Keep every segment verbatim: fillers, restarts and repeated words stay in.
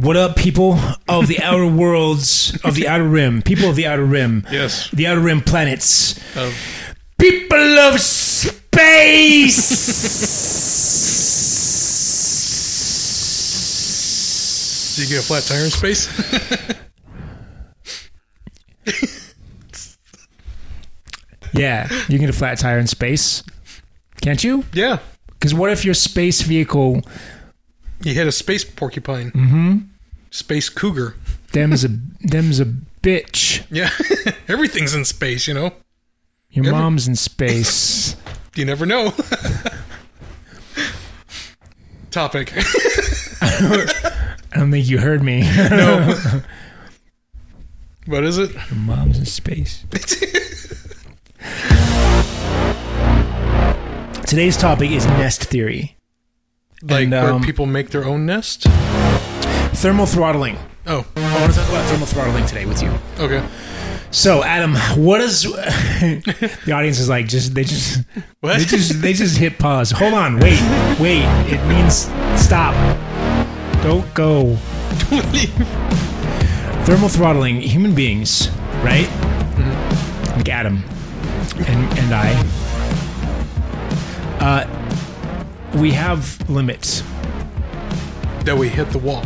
What up, people of the outer worlds of the outer rim? People of the outer rim. Yes. The outer rim planets. Of people of space. Did you get a flat tire in space? Yeah, you can get a flat tire in space. Can't you? Yeah. Because what if your space vehicle... You hit a space porcupine. Mm-hmm. Space cougar. Them's a them's a bitch. Yeah. Everything's in space, you know. Your Every- mom's in space. You never know. Topic. I, don't, I don't think you heard me. No. What is it? Your mom's in space. Today's topic is nest theory. Like, and, um, where people make their own nest? Thermal throttling. Oh. I want to talk about thermal throttling today with you. Okay. So, Adam, what is... The audience is like, just they just... What? They just, they just hit pause. Hold on. Wait. Wait. It means stop. Don't go. Don't leave. Thermal throttling. Human beings, right? Mm-hmm. Like Adam and, and I. Uh... We have limits that we hit the wall.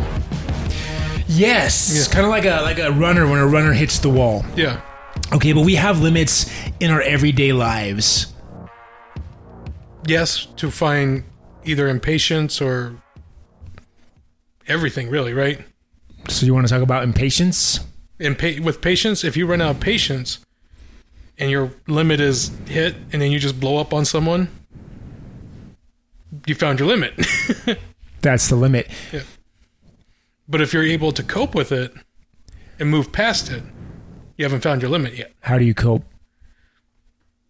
Yes, yeah. Kind of like a like a runner when a runner hits the wall. Yeah. Okay, but we have limits in our everyday lives. Yes, to find either impatience or everything, really, right? So you want to talk about impatience? Impa- with patience, if you run out of patience and your limit is hit, and then you just blow up on someone. You found your limit. That's the limit. Yeah. But if you're able to cope with it and move past it, you haven't found your limit yet. How do you cope?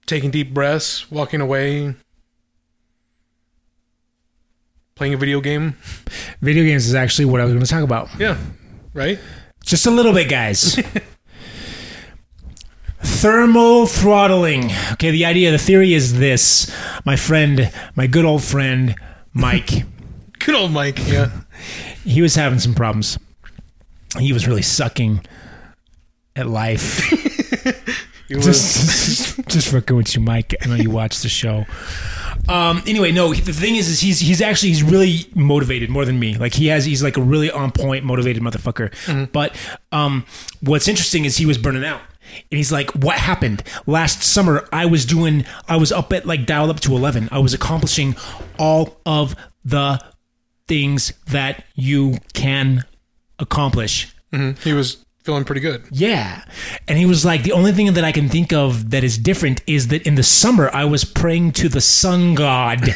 Taking deep breaths, walking away, playing a video game. Video games is actually what I was going to talk about. Yeah. Right? Just a little bit, guys. Thermal throttling. Okay, the idea, the theory is this. My friend, my good old friend, Mike. Good old Mike, yeah. He was having some problems. He was really sucking at life. He was. Just, just, just fucking with you, Mike. I know you watch the show. Um, anyway, no, the thing is, is he's he's actually, he's really motivated more than me. Like he has, he's like a really on point, motivated motherfucker. Mm-hmm. But um, what's interesting is he was burning out. And he's like, what happened? Last summer, I was doing, I was up at like dial up to eleven. I was accomplishing all of the things that you can accomplish. Mm-hmm. He was feeling pretty good. Yeah. And he was like, the only thing that I can think of that is different is that in the summer, I was praying to the sun god.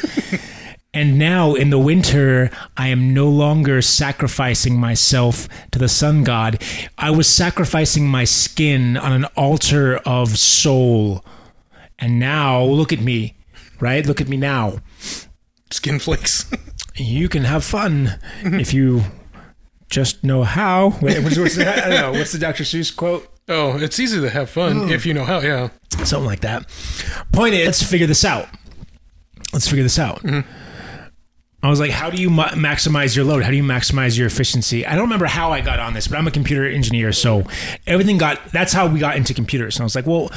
And now in the winter, I am no longer sacrificing myself to the sun god. I was sacrificing my skin on an altar of soul. And now, look at me, right? Look at me now. Skin flakes. You can have fun if you just know how. Wait, what's, what's the, I don't know. What's the Doctor Seuss quote? Oh, it's easy to have fun mm. if you know how, yeah. Something like that. Point is, let's figure this out. Let's figure this out. Mm-hmm. I was like, how do you ma- maximize your load? How do you maximize your efficiency? I don't remember how I got on this, but I'm a computer engineer. So everything got, that's how we got into computers. And I was like, well,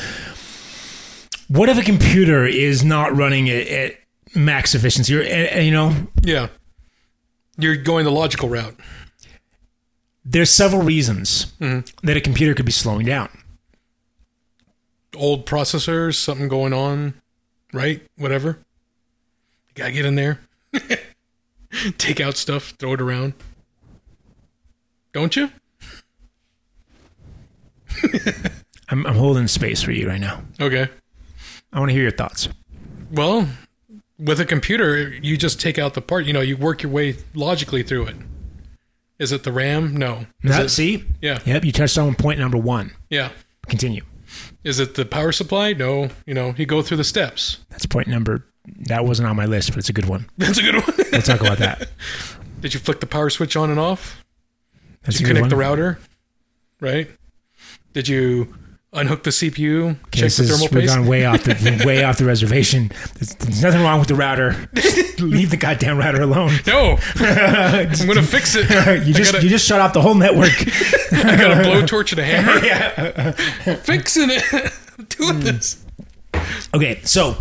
what if a computer is not running it at max efficiency? Or, uh, you know? Yeah. You're going the logical route. There's several reasons mm-hmm. that a computer could be slowing down. Old processors, something going on, right? Whatever. You gotta get in there. Take out stuff, throw it around. Don't you? I'm, I'm holding space for you right now. Okay. I want to hear your thoughts. Well, with a computer, you just take out the part. You know, you work your way logically through it. Is it the RAM? No. Is that, it, see? Yeah. Yep, you touched on point number one. Yeah. Continue. Is it the power supply? No. You know, you go through the steps. That's point number That wasn't on my list, but it's a good one. That's a good one. We'll talk about that. Did you flick the power switch on and off? That's Did you a good connect one. The router? Right? Did you unhook the C P U, okay, check the thermal paste. We've gone way off the way off the reservation. There's, there's nothing wrong with the router. Just leave the goddamn router alone. No, I'm gonna fix it. you I just gotta, you just shut off the whole network. I got a blowtorch and a hammer. Yeah, fixing it. Doing this. Okay, so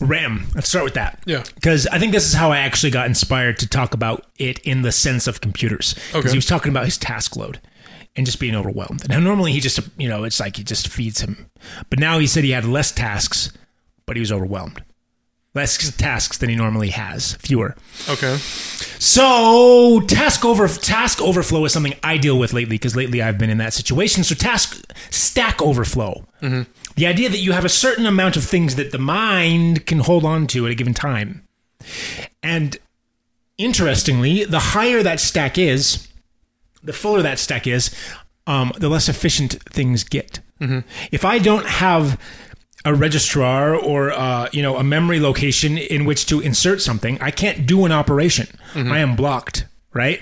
RAM. Let's start with that. Yeah, because I think this is how I actually got inspired to talk about it in the sense of computers. Because okay. He was talking about his task load. And just being overwhelmed. Now, normally he just, you know, it's like it just feeds him. But now he said he had less tasks, but he was overwhelmed. Less tasks than he normally has. Fewer. Okay. So task over task overflow is something I deal with lately because lately I've been in that situation. So task stack overflow. Mm-hmm. The idea that you have a certain amount of things that the mind can hold on to at a given time. And interestingly, the higher that stack is... the fuller that stack is, um, the less efficient things get. Mm-hmm. If I don't have a registrar or uh, you know, a memory location in which to insert something, I can't do an operation. Mm-hmm. I am blocked, right?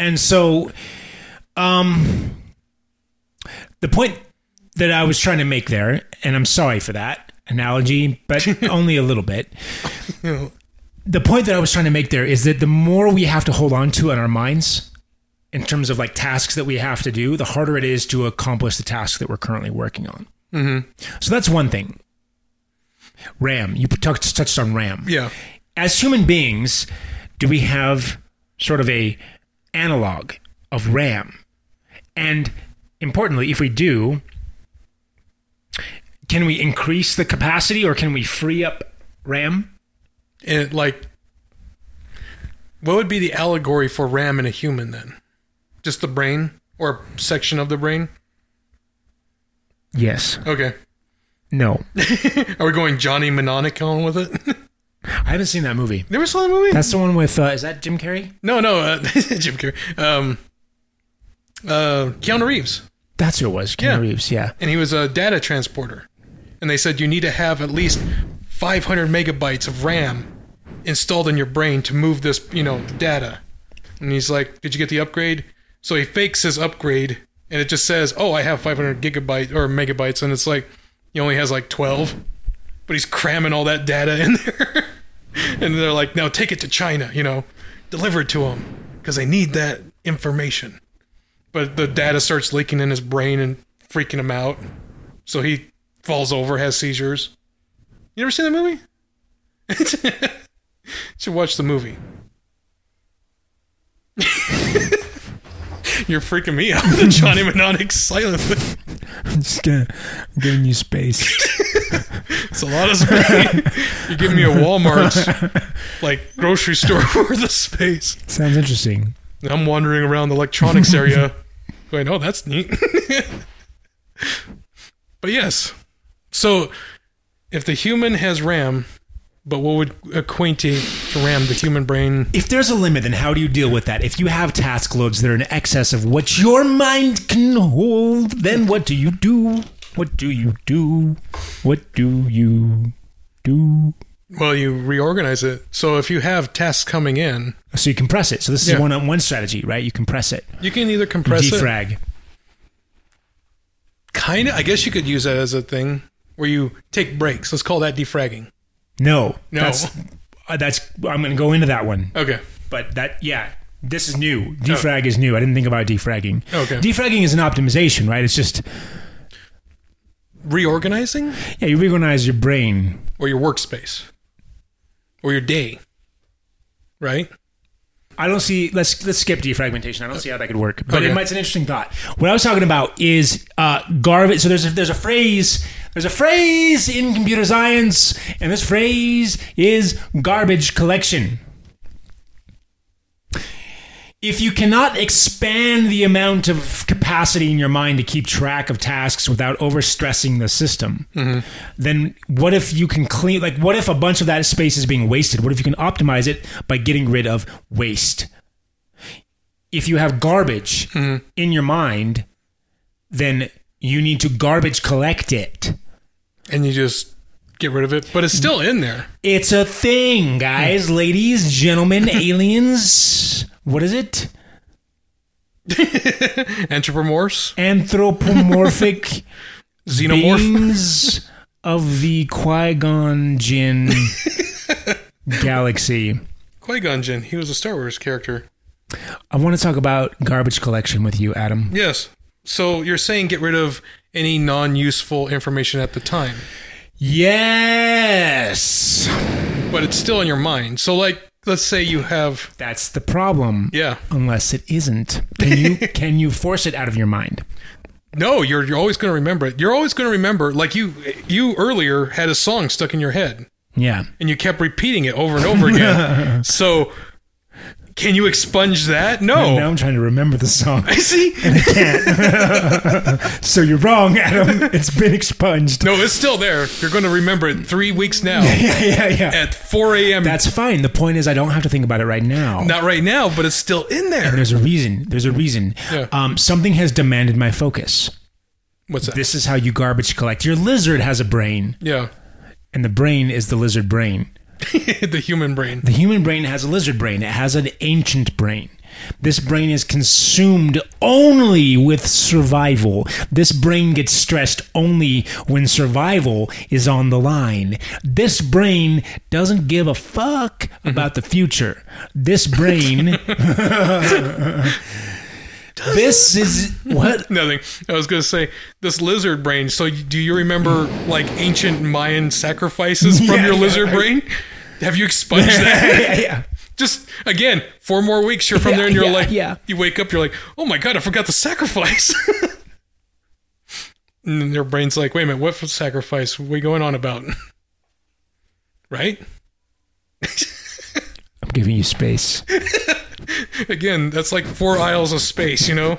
And so um, the point that I was trying to make there, and I'm sorry for that analogy, but only a little bit. The point that I was trying to make there is that the more we have to hold on to in our minds... in terms of like tasks that we have to do, the harder it is to accomplish the task that we're currently working on. Mm-hmm. So that's one thing. RAM, you touched, touched on RAM. Yeah. As human beings, do we have sort of a analog of RAM? And importantly, if we do, can we increase the capacity or can we free up RAM? And like, what would be the allegory for RAM in a human then? Just the brain or a section of the brain? Yes. Okay. No. Are we going Johnny Mnemonic on with it? I haven't seen that movie. Never saw that movie? That's the one with, uh, is that Jim Carrey? No, no. Uh, Jim Carrey. Um, uh, Keanu Reeves. That's who it was. Keanu yeah. Reeves, yeah. And he was a data transporter. And they said you need to have at least five hundred megabytes of RAM installed in your brain to move this, you know, data. And he's like, did you get the upgrade? So he fakes his upgrade, and it just says, oh, I have five hundred gigabytes or megabytes, and it's like, he only has like twelve, but he's cramming all that data in there. And they're like, now take it to China, you know, deliver it to them, because they need that information. But the data starts leaking in his brain and freaking him out. So he falls over, has seizures. You ever seen that movie? You should watch the movie. You're freaking me out. The Johnny Mnemonic silently. I'm just gonna, I'm giving you space. It's a lot of space. You're giving me a Walmart, like grocery store worth of space. Sounds interesting. I'm wandering around the electronics area, going, "Oh, that's neat." But yes, so if the human has RAM, but what would acquaint you to RAM, the human brain? If there's a limit, then how do you deal with that? If you have task loads that are in excess of what your mind can hold, then what do you do? What do you do? What do you do? Well, you reorganize it. So if you have tasks coming in... so you compress it. So this is yeah. a one-on-one strategy, right? You compress it. You can either compress defrag. it... defrag. Kind of. I guess you could use that as a thing where you take breaks. Let's call that defragging. No, no, that's, uh, that's I'm going to go into that one. Okay. But that, yeah, this is new. Defrag oh. is new. I didn't think about defragging. Okay. Defragging is an optimization, right? It's just reorganizing. Yeah. You reorganize your brain or your workspace or your day. Right. I don't see, let's, let's skip defragmentation. I don't see how that could work, but okay. it might, it's an interesting thought. What I was talking about is uh, garbage. So there's a, there's a phrase, there's a phrase in computer science, and this phrase is garbage collection. If you cannot expand the amount of capacity in your mind to keep track of tasks without overstressing the system, mm-hmm. then what if you can clean, like what if a bunch of that space is being wasted? What if you can optimize it by getting rid of waste? If you have garbage mm-hmm. in your mind, then you need to garbage collect it. And you just... get rid of it, but it's still in there. It's a thing, guys, ladies, gentlemen, aliens. What is it? Anthropomorphs? Anthropomorphic Xenomorph. Beings of the Qui-Gon Jinn galaxy. Qui-Gon Jinn. He was a Star Wars character. I want to talk about garbage collection with you, Adam. Yes. So you're saying get rid of any non-useful information at the time. Yes. But it's still in your mind. So like, let's say you have... That's the problem. Yeah. Unless it isn't. Can you, can you force it out of your mind? No, you're you're always going to remember it. You're always going to remember, like you you earlier had a song stuck in your head. Yeah. And you kept repeating it over and over again. So... Can you expunge that? No. Now I'm trying to remember the song. I see. And I can't. So you're wrong, Adam. It's been expunged. No, it's still there. You're going to remember it three weeks now. Yeah, yeah, yeah. At four a.m. That's fine. The point is I don't have to think about it right now. Not right now, but it's still in there. And there's a reason. There's a reason. Yeah. Um, something has demanded my focus. What's that? This is how you garbage collect. Your lizard has a brain. Yeah. And the brain is the lizard brain. The human brain. The human brain has a lizard brain. It has an ancient brain. This brain is consumed only with survival. This brain gets stressed only when survival is on the line. This brain doesn't give a fuck mm-hmm. about the future. This brain... This is... What? Nothing. I was going to say, this lizard brain. So do you remember, like, ancient Mayan sacrifices from yeah, your lizard yeah. brain? Have you expunged that? yeah, yeah. Just, again, four more weeks, you're from yeah, there, and you're yeah, like... Yeah. You wake up, you're like, oh, my God, I forgot the sacrifice. And then your brain's like, wait a minute, what sacrifice are we going on about? Right? I'm giving you space. Again, that's like four aisles of space, you know?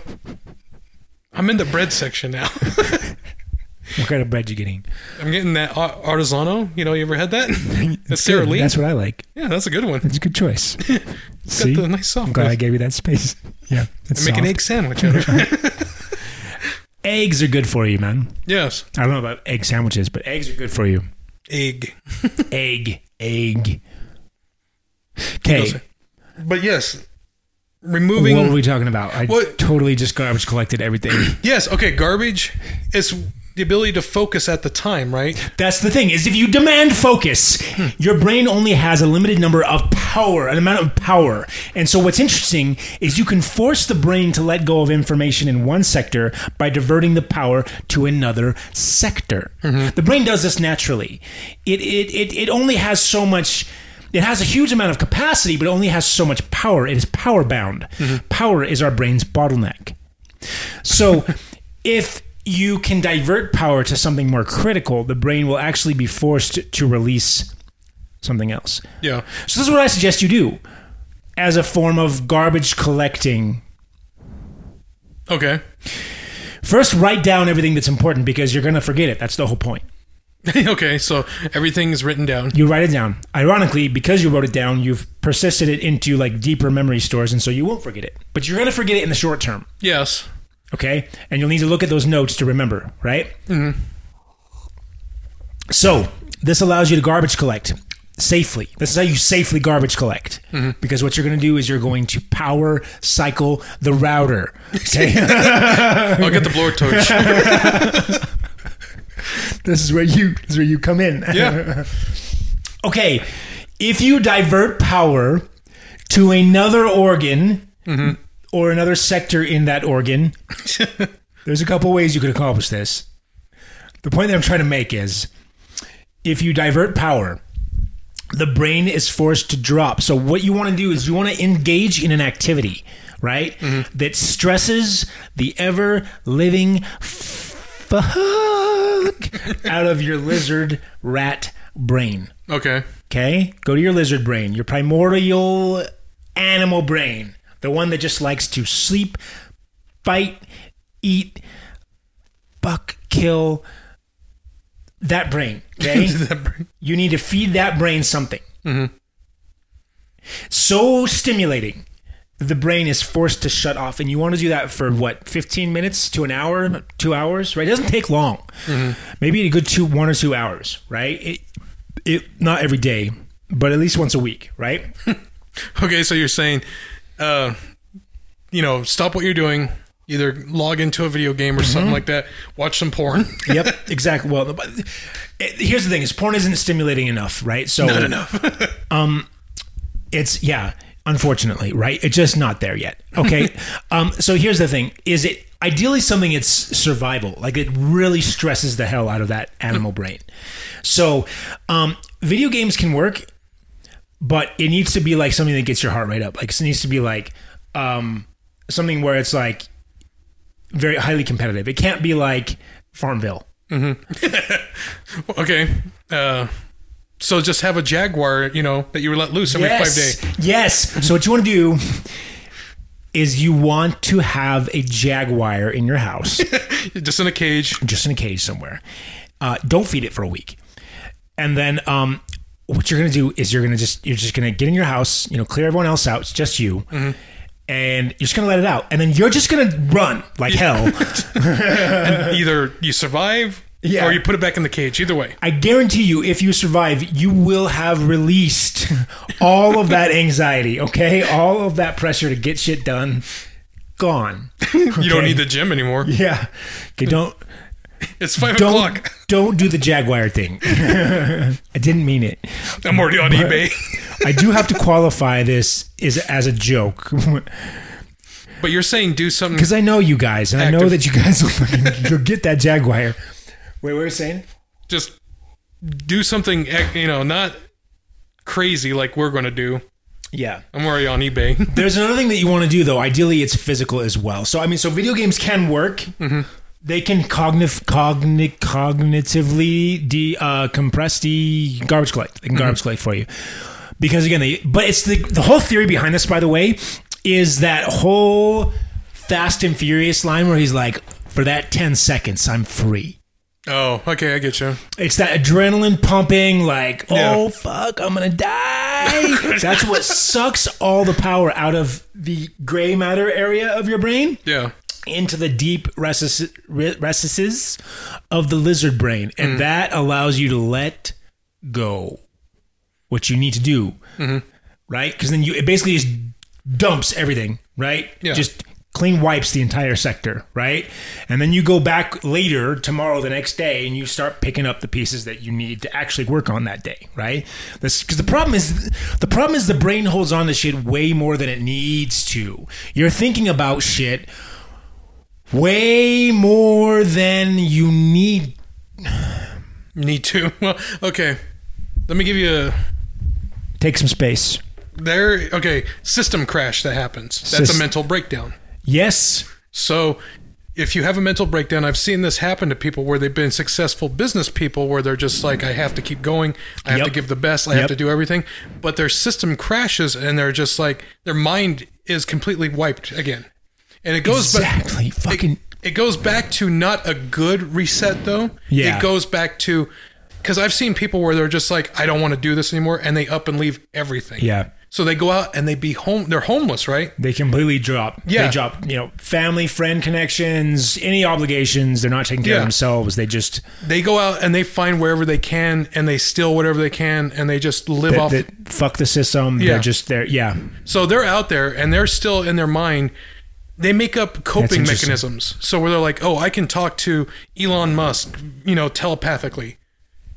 I'm in the bread section now. What kind of bread you getting? I'm getting that artisano. You know, you ever had that? That's Sara Lee. That's what I like. Yeah, that's a good one. It's a good choice. It's See? Got the nice soft. I'm glad I gave you that space. Yeah, it's soft. Make an egg sandwich out of it. Eggs are good for you, man. Yes. I don't know about egg sandwiches, but eggs are good for you. Egg. Egg. Egg. Okay. But yes... Removing. What were we talking about? I what? totally just garbage collected everything. Yes. Okay. Garbage is the ability to focus at the time, right? That's the thing is if you demand focus, hmm. your brain only has a limited number of power, an amount of power. And so what's interesting is you can force the brain to let go of information in one sector by diverting the power to another sector. Mm-hmm. The brain does this naturally. It, it, it, it only has so much... It has a huge amount of capacity, but it only has so much power. It is power bound. Mm-hmm. Power is our brain's bottleneck. So if you can divert power to something more critical, the brain will actually be forced to release something else. Yeah. So this is what I suggest you do as a form of garbage collecting. Okay. First, write down everything that's important because you're going to forget it. That's the whole point. Okay, so everything is written down. You write it down. Ironically, because you wrote it down, you've persisted it into like deeper memory stores, and so you won't forget it. But you're going to forget it in the short term. Yes. Okay? And you'll need to look at those notes to remember, right? Mm-hmm. So, this allows you to garbage collect safely. This is how you safely garbage collect. Mm-hmm. Because what you're going to do is you're going to power cycle the router. Okay? I'll get the blowtorch. This is where you this is where you come in. Yeah. Okay. If you divert power to another organ mm-hmm. or another sector in that organ, there's a couple ways you could accomplish this. The point that I'm trying to make is if you divert power, the brain is forced to drop. So what you want to do is you want to engage in an activity, right? Mm-hmm. That stresses the ever-living fuck out of your lizard rat brain. Okay. Okay? Go to your lizard brain, your primordial animal brain, the one that just likes to sleep, fight, eat, fuck, kill. That brain. Okay? That brain. You need to feed that brain something. Mm-hmm. So stimulating. The brain is forced to shut off, and you want to do that for, what, fifteen minutes to an hour, two hours, right? It doesn't take long. Mm-hmm. Maybe a good two, one or two hours, right? It, it not every day, but at least once a week, right? Okay, so you're saying, uh, you know, stop what you're doing, either log into a video game or mm-hmm. something like that, watch some porn. Yep, exactly. Well, here's the thing, is porn isn't stimulating enough, right? So not enough. um, it's, yeah, unfortunately, right? It's just not there yet, okay? um, so here's the thing, is it ideally something it's survival, like it really stresses the hell out of that animal brain. So um, video games can work, but it needs to be like something that gets your heart rate up. Like it needs to be like um, something where it's like very highly competitive. It can't be like Farmville. Mm-hmm. Okay. Uh, so just have a jaguar, you know, that you let loose every yes. five days. Yes. So what you want to do is you want to have a jaguar in your house. Just in a cage. Just in a cage somewhere. Uh, don't feed it for a week. And then... Um, what you're gonna do is you're gonna just you're just gonna get in your house, you know, clear everyone else out. It's just you, mm-hmm. and you're just gonna let it out, and then you're just gonna run like yeah. hell. And either you survive, yeah. or you put it back in the cage. Either way, I guarantee you, if you survive, you will have released all of that anxiety. Okay, all of that pressure to get shit done, gone. Okay? You don't need the gym anymore. Yeah, okay, don't. It's five don't, o'clock. Don't do the Jaguar thing. I didn't mean it. I'm already on eBay. I do have to qualify this is as a joke. But you're saying do something. Because I know you guys, and active. I know that you guys will fucking you'll get that Jaguar. Wait, what were you saying? Just do something, you know, not crazy like we're going to do. Yeah. I'm already on eBay. There's another thing that you want to do, though. Ideally, it's physical as well. So, I mean, so video games can work. Mm-hmm. They can cognitive, cognitive, cognitively de uh, compress the garbage collect. They can garbage mm-hmm. collect for you, because again, they. But it's the the whole theory behind this, by the way, is that whole Fast and Furious line where he's like, "For that ten seconds, I'm free." Oh, okay, I get you. It's that adrenaline pumping, like, yeah. "Oh fuck, I'm gonna die." That's what sucks all the power out of the gray matter area of your brain. Yeah. Into the deep recesses, recesses of the lizard brain. And mm. that allows you to let go what you need to do, mm-hmm. right? Because then you it basically just dumps everything, right? Yeah. Just clean wipes the entire sector, right? And then you go back later, tomorrow, the next day, and you start picking up the pieces that you need to actually work on that day, right? Because the problem is the problem is the brain holds on to shit way more than it needs to. You're thinking about shit... way more than you need. Need to. Well, okay. Let me give you a... Take some space. There... Okay. System crash that happens. That's Syst- a mental breakdown. Yes. So, if you have a mental breakdown, I've seen this happen to people where they've been successful business people where they're just like, I have to keep going. I have yep. to give the best. I yep. have to do everything. But their system crashes and they're just like... Their mind is completely wiped again. And it goes exactly. back, fucking. It, it goes back to not a good reset, though. Yeah. It goes back to, because I've seen people where they're just like, I don't want to do this anymore, and they up and leave everything. Yeah. So they go out and they be home. They're homeless, right? They completely drop. Yeah. They drop, you know, family, friend connections, any obligations. They're not taking care yeah. of themselves. They just they go out and they find wherever they can, and they steal whatever they can, and they just live the, off. The, fuck the system. Yeah. They're just there. Yeah. So they're out there, and they're still in their mind. They make up coping mechanisms. So where they're like, oh, I can talk to Elon Musk, you know, telepathically.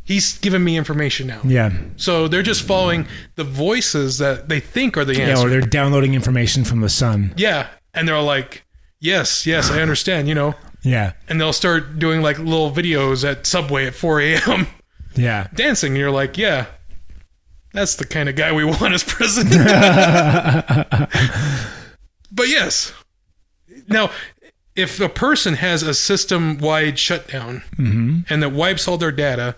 He's giving me information now. Yeah. So they're just following the voices that they think are the answer. Yeah, or they're downloading information from the sun. Yeah. And they're like, yes, yes, I understand, you know. Yeah. And they'll start doing like little videos at Subway at four a.m. Yeah. Dancing. And you're like, yeah, that's the kind of guy we want as president. But yes. Now, if a person has a system-wide shutdown mm-hmm. and that wipes all their data,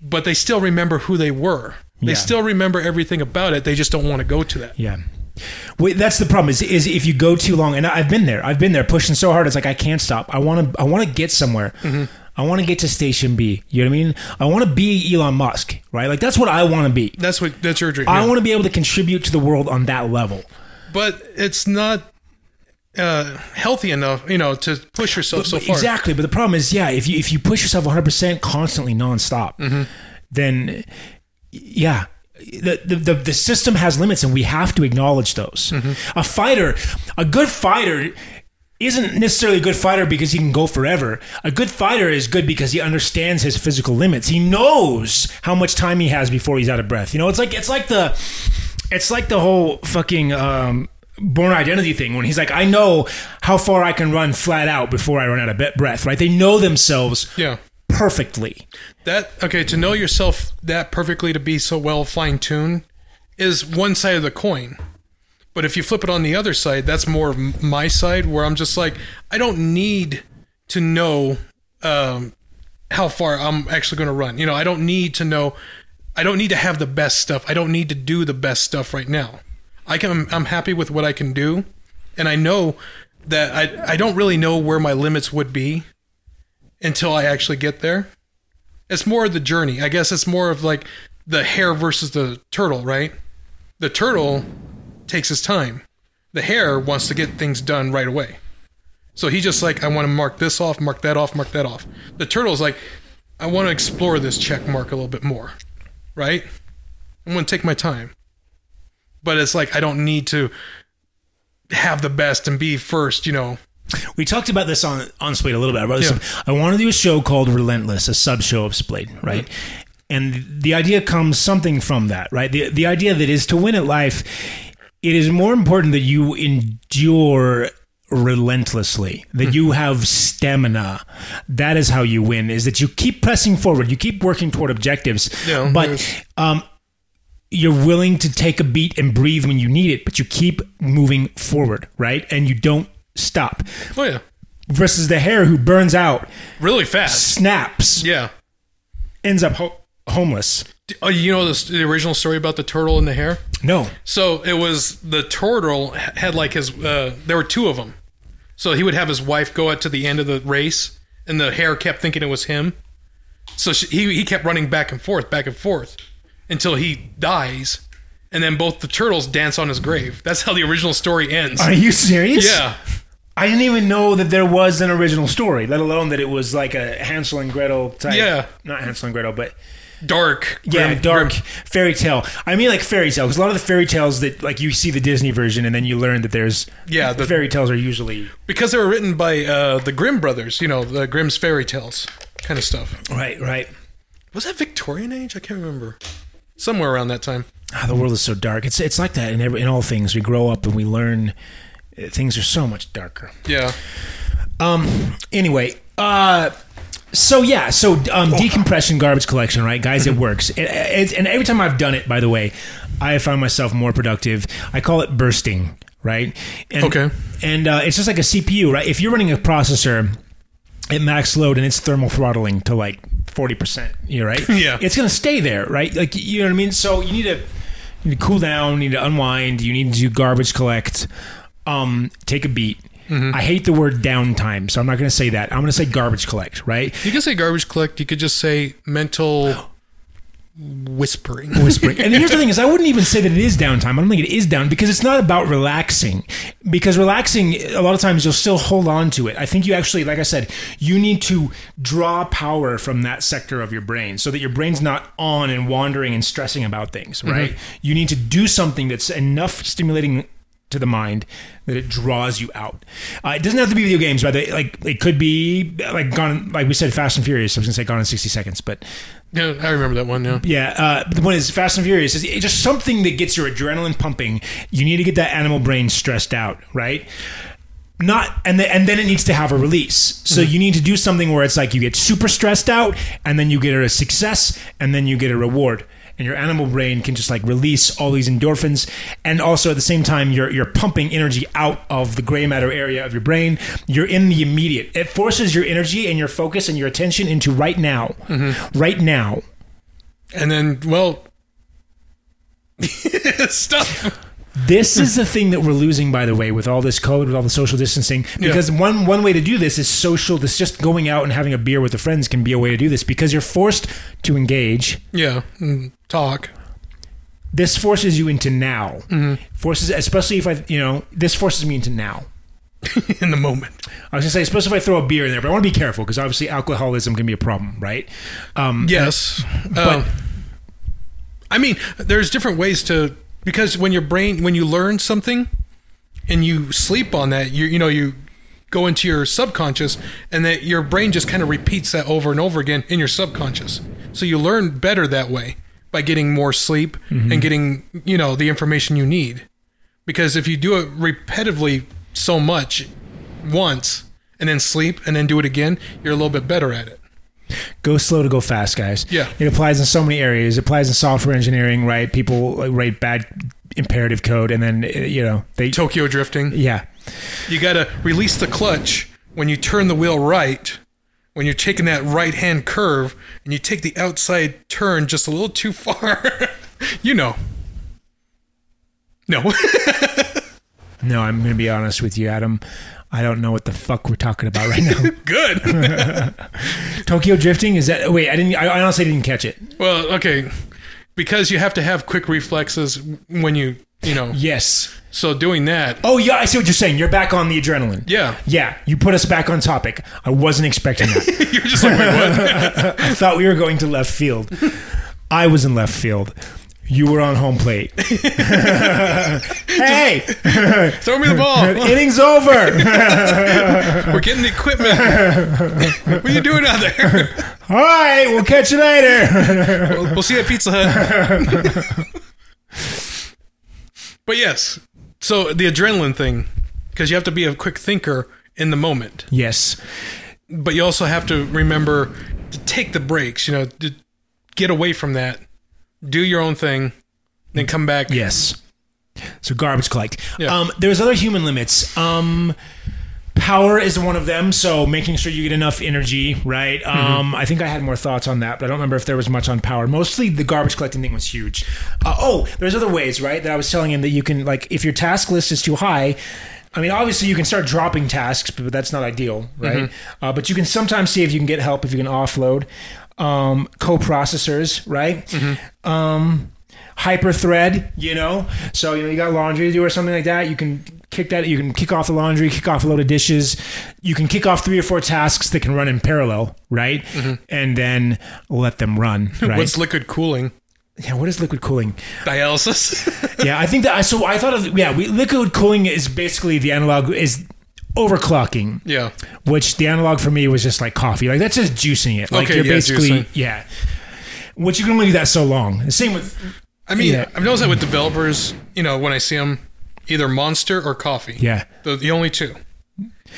but they still remember who they were, they yeah. still remember everything about it. They just don't want to go to that. Yeah, wait, that's the problem. Is is if you go too long, and I've been there. I've been there, pushing so hard. It's like I can't stop. I want to. I want to get somewhere. Mm-hmm. I want to get to Station B. You know what I mean? I want to be Elon Musk, right? Like that's what I want to be. That's what that's your dream. I yeah. want to be able to contribute to the world on that level. But it's not. Uh, healthy enough, you know, to push yourself but, so far. Exactly, but the problem is, yeah, if you if you push yourself one hundred percent constantly, nonstop, mm-hmm. then yeah, The, the the system has limits, and we have to acknowledge those. Mm-hmm. A fighter, a good fighter isn't necessarily a good fighter because he can go forever. A good fighter is good because he understands his physical limits. He knows how much time he has before he's out of breath. You know, it's like it's like the it's like the whole fucking um, Born Identity thing when he's like, I know how far I can run flat out before I run out of breath. Right? They know themselves. Yeah. Perfectly. That okay to know yourself that perfectly, to be so well fine-tuned, is one side of the coin. But if you flip it on the other side, that's more of my side, where I'm just like, I don't need to know um, how far I'm actually going to run. You know, I don't need to know. I don't need to have the best stuff. I don't need to do the best stuff right now. I can. I'm happy with what I can do, and I know that I I don't really know where my limits would be until I actually get there. It's more of the journey. I guess it's more of like the hare versus the turtle, right? The turtle takes his time. The hare wants to get things done right away. So he's just like, I want to mark this off, mark that off, mark that off. The turtle's like, I want to explore this check mark a little bit more, right? I'm going to take my time. But it's like, I don't need to have the best and be first, you know. We talked about this on, on Splayed a little bit. I, yeah. some, I want to do a show called Relentless, a sub-show of Splayed, right? Mm-hmm. And the idea comes something from that, right? The the idea that is to win at life, it is more important that you endure relentlessly, that mm-hmm. you have stamina. That is how you win, is that you keep pressing forward, you keep working toward objectives, yeah, but yes. um, you're willing to take a beat and breathe when you need it, but you keep moving forward, right? And you don't stop. Oh yeah. Versus the hare who burns out really fast, snaps, yeah, ends up ho- homeless. Oh, you know the, the original story about the turtle and the hare? No. So it was the turtle had like his. Uh, there were two of them, so he would have his wife go out to the end of the race, and the hare kept thinking it was him. So she, he he kept running back and forth, back and forth, until he dies. And then both the turtles dance on his grave. That's how the original story ends. Are you serious? Yeah. I didn't even know that there was an original story, let alone that it was like a Hansel and Gretel type. Yeah. Not Hansel and Gretel, but... Dark. Grim, yeah, dark grim. Fairy tale. I mean like fairy tale, because a lot of the fairy tales that like you see the Disney version and then you learn that there's... Yeah. The fairy tales are usually... Because they were written by uh, the Grimm brothers, you know, the Grimm's fairy tales kind of stuff. Right, right. Was that Victorian age? I can't remember. Somewhere around that time. Oh, the world is so dark. It's it's like that in every, in all things. We grow up and we learn things are so much darker. Yeah. Um. Anyway. Uh. So yeah. So um. Oh. Decompression, garbage collection. Right, guys. It works. It, it, and every time I've done it, by the way, I find myself more productive. I call it bursting. Right. And, okay. And uh, it's just like a C P U. Right. If you're running a processor at max load and it's thermal throttling to like forty percent. You right. Yeah. It's gonna stay there. Right. Like you know what I mean. So you need to. You need to cool down, you need to unwind, you need to do garbage collect, um, take a beat. Mm-hmm. I hate the word downtime, so I'm not going to say that. I'm going to say garbage collect, right? You can say garbage collect. You could just say mental whispering. Whispering. And here's the thing is I wouldn't even say that it is downtime. I don't think it is down because it's not about relaxing. Because relaxing, a lot of times you'll still hold on to it. I think you actually, like I said, you need to draw power from that sector of your brain so that your brain's not on and wandering and stressing about things, right? Mm-hmm. You need to do something that's enough stimulating to the mind that it draws you out. Uh, it doesn't have to be video games, by the way. Like it could be like gone, like we said, Fast and Furious. I was gonna say Gone in sixty Seconds, but yeah, I remember that one. Yeah, yeah. Uh, but the one is Fast and Furious. Is it's just something that gets your adrenaline pumping. You need to get that animal brain stressed out, right? Not and the, and then it needs to have a release. So mm-hmm. you need to do something where it's like you get super stressed out, and then you get a success, and then you get a reward. And your animal brain can just like release all these endorphins, and also at the same time you're you're pumping energy out of the gray matter area of your brain. You're in the immediate. It forces your energy and your focus and your attention into right now, mm-hmm. right now. And then, well, stuff. This is the thing that we're losing, by the way, with all this COVID, with all the social distancing. Because yeah. one one way to do this is social. This just going out and having a beer with the friends can be a way to do this because you're forced to engage. Yeah, mm, talk. This forces you into now. Mm-hmm. Forces, especially if I, you know, this forces me into now. In the moment. I was going to say, especially if I throw a beer in there, but I want to be careful because obviously alcoholism can be a problem, right? Um, yes. But, uh, but I mean, there's different ways to, because when your brain, when you learn something and you sleep on that, you you know, you go into your subconscious, and that your brain just kind of repeats that over and over again in your subconscious. So you learn better that way by getting more sleep mm-hmm. and getting, you know, the information you need. Because if you do it repetitively so much once and then sleep and then do it again, you're a little bit better at it. Go slow to go fast, guys. Yeah. It applies in so many areas. It applies in software engineering, right? People write bad imperative code and then, you know, they... Tokyo drifting. Yeah. You got to release the clutch when you turn the wheel right, when you're taking that right-hand curve and you take the outside turn just a little too far. You know. No. No, I'm going to be honest with you, Adam. I don't know what the fuck we're talking about right now. Good. Tokyo drifting? Is that... Wait, I didn't. I honestly didn't catch it. Well, okay. Because you have to have quick reflexes when you... You know. Yes. So doing that. Oh yeah, I see what you're saying. You're back on the adrenaline. Yeah. Yeah. You put us back on topic. I wasn't expecting that. You're just like, wait, what? I thought we were going to left field. I was in left field. You were on home plate. Hey! Throw me the ball. Innings over. We're getting the equipment. What are you doing out there? All right, we'll catch you later. We'll, we'll see you at Pizza Hut. But yes, so the adrenaline thing, because you have to be a quick thinker in the moment. Yes. But you also have to remember to take the breaks, you know, to get away from that, do your own thing, then come back. Yes. So garbage collect. Yeah. Um, there's other human limits. Um, power is one of them, so making sure you get enough energy, right? Um, mm-hmm. I think I had more thoughts on that, but I don't remember if there was much on power. Mostly the garbage collecting thing was huge. Uh, oh, there's other ways, right, that I was telling him that you can, like, if your task list is too high, I mean, obviously you can start dropping tasks, but that's not ideal, right? Mm-hmm. Uh, but you can sometimes see if you can get help, if you can offload. Um, co-processors, right? Mm-hmm. Um, hyper-thread, you know? So, you know, you got laundry to do or something like that, you can... Kick that. You can kick off the laundry, kick off a load of dishes. You can kick off three or four tasks that can run in parallel, right? Mm-hmm. And then let them run. Right? What's liquid cooling? Yeah, what is liquid cooling? Dialysis. Yeah, I think that. So I thought of yeah, we, liquid cooling is basically the analog is overclocking. Yeah, which the analog for me was just like coffee. Like that's just juicing it. Like okay, you're yeah, basically juicing. Yeah. Which you can only do that so long. The same with. I mean, yeah. I've noticed that with developers. You know, when I see them. Either Monster or coffee. Yeah. The, the only two.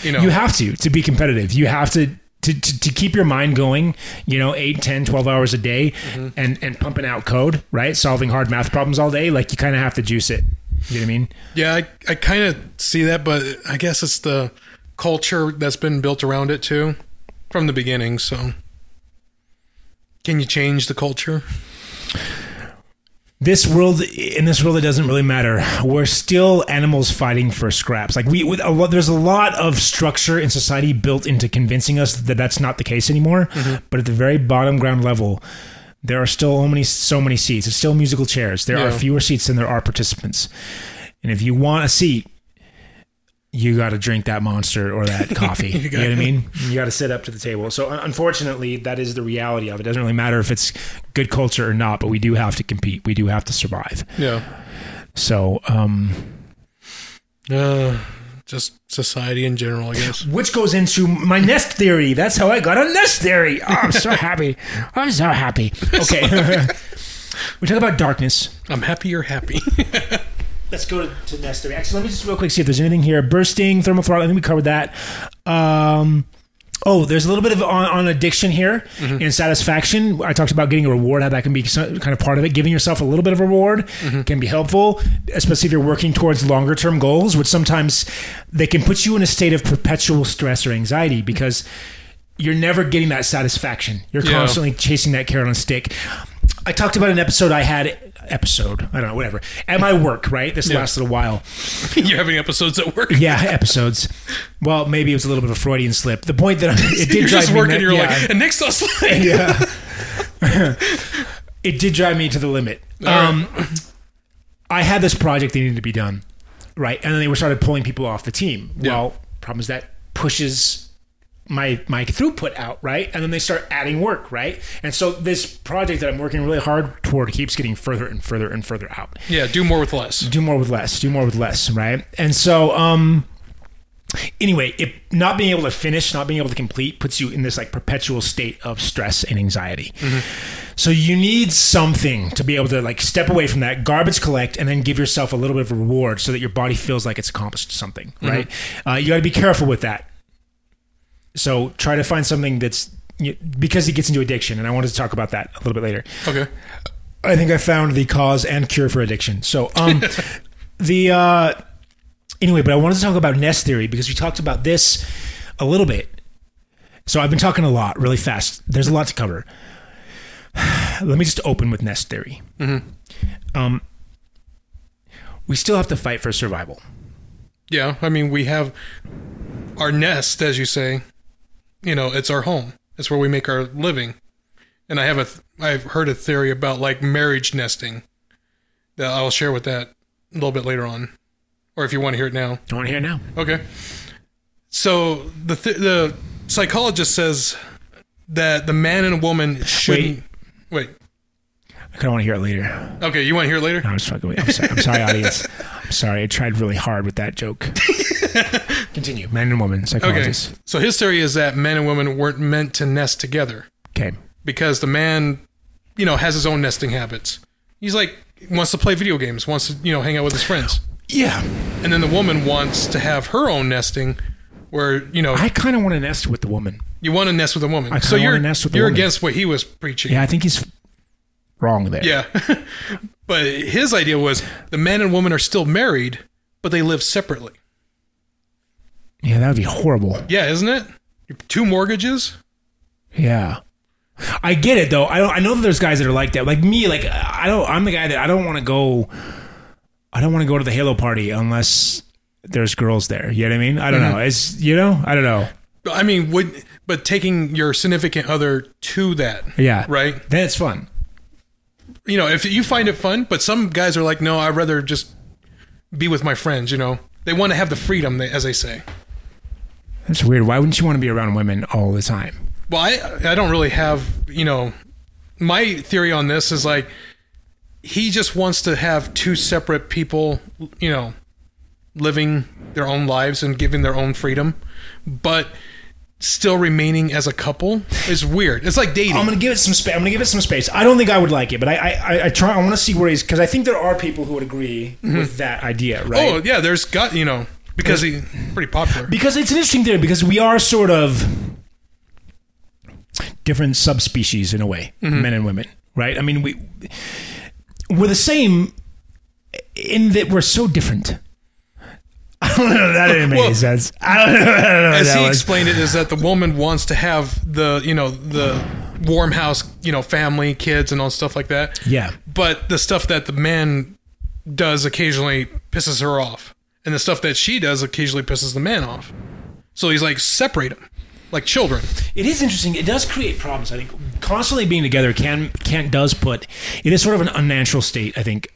You know. You have to, to be competitive. You have to, to, to, to keep your mind going, you know, eight, ten, twelve hours a day mm-hmm. and, and pumping out code, right? Solving hard math problems all day. Like you kind of have to juice it. You know what I mean? Yeah, I, I kind of see that, but I guess it's the culture that's been built around it too from the beginning. So can you change the culture? This world, in this world, it doesn't really matter. We're still animals fighting for scraps. Like we, with a, there's a lot of structure in society built into convincing us that that's not the case anymore. Mm-hmm. But at the very bottom ground level, there are still so many, so many seats. It's still musical chairs. There yeah. are fewer seats than there are participants. And if you want a seat, you got to drink that Monster or that coffee. you, you know what I mean? You got to sit up to the table. So unfortunately, that is the reality of it. It doesn't really matter if it's good culture or not, but we do have to compete. We do have to survive. Yeah. So, um, uh, just society in general, I guess. Which goes into my nest theory. That's how I got on nest theory. Oh, I'm so happy. I'm so happy. Okay. We talk about darkness. I'm happy you're happy. Let's go to, to nest theory. Actually, let me just real quick see if there's anything here. Bursting, thermal throttle. I think we covered that. Um, oh, there's a little bit of on, on addiction here mm-hmm. and satisfaction. I talked about getting a reward, how that can be some, kind of part of it. Giving yourself a little bit of reward mm-hmm. can be helpful, especially if you're working towards longer term goals, which sometimes they can put you in a state of perpetual stress or anxiety because you're never getting that satisfaction. You're yeah. constantly chasing that carrot on a stick. I talked about an episode I had, episode, I don't know, whatever, at my work, right? This yeah. last little while. You're having episodes at work? Yeah, episodes. Well, maybe it was a little bit of a Freudian slip. The point that I, it did you're drive just working, me... You're just working, you're like, and next I'll slide. Yeah. It did drive me to the limit. Um, right. I had this project that needed to be done, right? And then they were started pulling people off the team. Yeah. Well, problem is that pushes... my my throughput out, right? And then they start adding work, right? And so this project that I'm working really hard toward keeps getting further and further and further out. Yeah, do more with less. Do more with less. Do more with less, right? And so um anyway, it, not being able to finish, not being able to complete puts you in this like perpetual state of stress and anxiety. Mm-hmm. So you need something to be able to like step away from that, garbage collect, and then give yourself a little bit of reward so that your body feels like it's accomplished something, right? Mm-hmm. Uh, you got to be careful with that. So try to find something that's, you, because it gets into addiction, and I wanted to talk about that a little bit later. Okay. I think I found the cause and cure for addiction. So um, the... Uh, Anyway, but I wanted to talk about nest theory because we talked about this a little bit. So I've been talking a lot really fast. There's a lot to cover. Let me just open with nest theory. Mm-hmm. Um, we still have to fight for survival. Yeah. I mean, we have our nest, as you say, you know, it's our home. It's where we make our living. And I have a, th- I've heard a theory about like marriage nesting that I'll share with that a little bit later on. Or if you want to hear it now. I want to hear it now. Okay. So the th- the psychologist says that the man and woman shouldn't... Wait. Wait. I kind of want to hear it later. Okay, you want to hear it later? No, I'm just fucking wait. I'm sorry, I'm sorry audience. I'm sorry. I tried really hard with that joke. Continue. Man and woman, psychologist. Okay. So his theory is that men and women weren't meant to nest together. Okay. Because the man, you know, has his own nesting habits. He's like, wants to play video games, wants to, you know, hang out with his friends. Yeah. And then the woman wants to have her own nesting where, you know... I kind of want to nest with the woman. You want to nest with the woman. I kind of so want to nest with the you're woman. You're against what he was preaching. Yeah, I think he's wrong there. Yeah. But his idea was the man and woman are still married, but they live separately. Yeah, that would be horrible. Yeah, isn't it? Two mortgages? Yeah. I get it, though. I don't. I know that there's guys that are like that. Like me, like I don't. I'm the guy that I don't want to go... I don't want to go to the Halo party unless there's girls there. You know what I mean? I don't mm-hmm. know. It's, you know, I don't know. I mean, would, but taking your significant other to that. Yeah. Right? Then it's fun. You know, if you find it fun, but some guys are like, no, I'd rather just be with my friends, you know? They want to have the freedom, as they say. That's weird. Why wouldn't you want to be around women all the time? Well, I, I don't really have, you know, my theory on this is like, he just wants to have two separate people, you know, living their own lives and giving their own freedom, but still remaining as a couple. It's weird. It's like dating. I'm gonna give it some space. I'm gonna give it some space. I don't think I would like it, but I, I, I try. I want to see where he's because I think there are people who would agree mm-hmm. with that idea, right? Oh yeah, there's got you know because he's pretty popular. Because it's an interesting theory because we are sort of different subspecies in a way, mm-hmm. men and women, right? I mean we. We're the same in that we're so different. I don't know. That didn't make well, any sense. I don't know. I don't know as he was. explained it, is that the woman wants to have the, you know, the warm house, you know, family, kids, and all stuff like that. Yeah. But the stuff that the man does occasionally pisses her off. And the stuff that she does occasionally pisses the man off. So he's like, separate them. Like children. It is interesting. It does create problems, I think. Constantly being together can can does put... It is sort of an unnatural state, I think.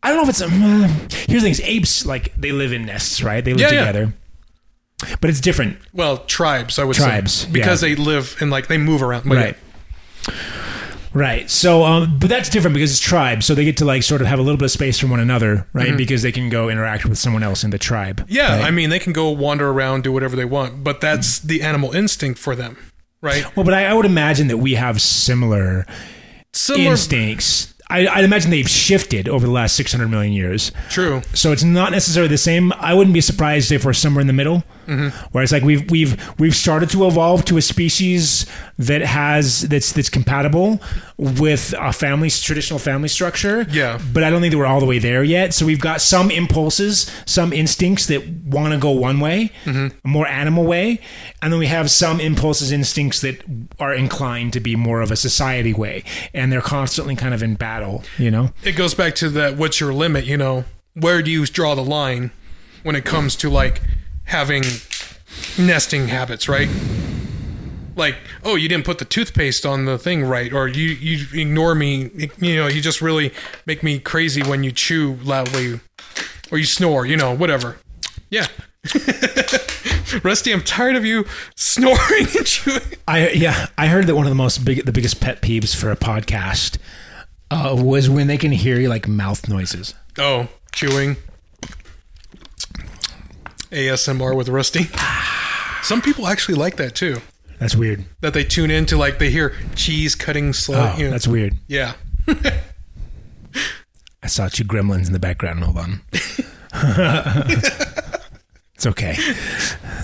I don't know if it's... Um, here's the thing. It's apes, like, they live in nests, right? They live yeah, together. Yeah. But it's different. Well, tribes, I would tribes, say. Tribes, because yeah. they live and, like, they move around. Like, right. It. Right. So, um, but that's different because it's tribes. So they get to, like, sort of have a little bit of space from one another, right? Mm-hmm. Because they can go interact with someone else in the tribe. Yeah. Right? I mean, they can go wander around, do whatever they want, but that's mm-hmm. the animal instinct for them, right? Well, but I, I would imagine that we have similar, similar instincts. I, I'd imagine they've shifted over the last six hundred million years. True. So it's not necessarily the same. I wouldn't be surprised if we're somewhere in the middle, mm-hmm. where it's like we've we've we've started to evolve to a species that has that's that's compatible with a family traditional family structure. Yeah. But I don't think that we're all the way there yet. So we've got some impulses, some instincts that want to go one way, mm-hmm. a more animal way, and then we have some impulses, instincts that are inclined to be more of a society way, and they're constantly kind of in battle. You know, it goes back to that. What's your limit? You know, where do you draw the line when it comes to like having nesting habits, right? Like, oh, you didn't put the toothpaste on the thing right, or you you ignore me. You know, you just really make me crazy when you chew loudly, or you snore. You know, whatever. Yeah. Rusty, I'm tired of you snoring and chewing. I yeah, I heard that one of the most big, the biggest pet peeves for a podcast uh, was when they can hear you like mouth noises. Oh, chewing. A S M R with Rusty. Some people actually like that too. That's weird. That they tune in to, like, they hear cheese cutting slow. Oh, you know. That's weird. Yeah. I saw two gremlins in the background. Hold on. It's okay.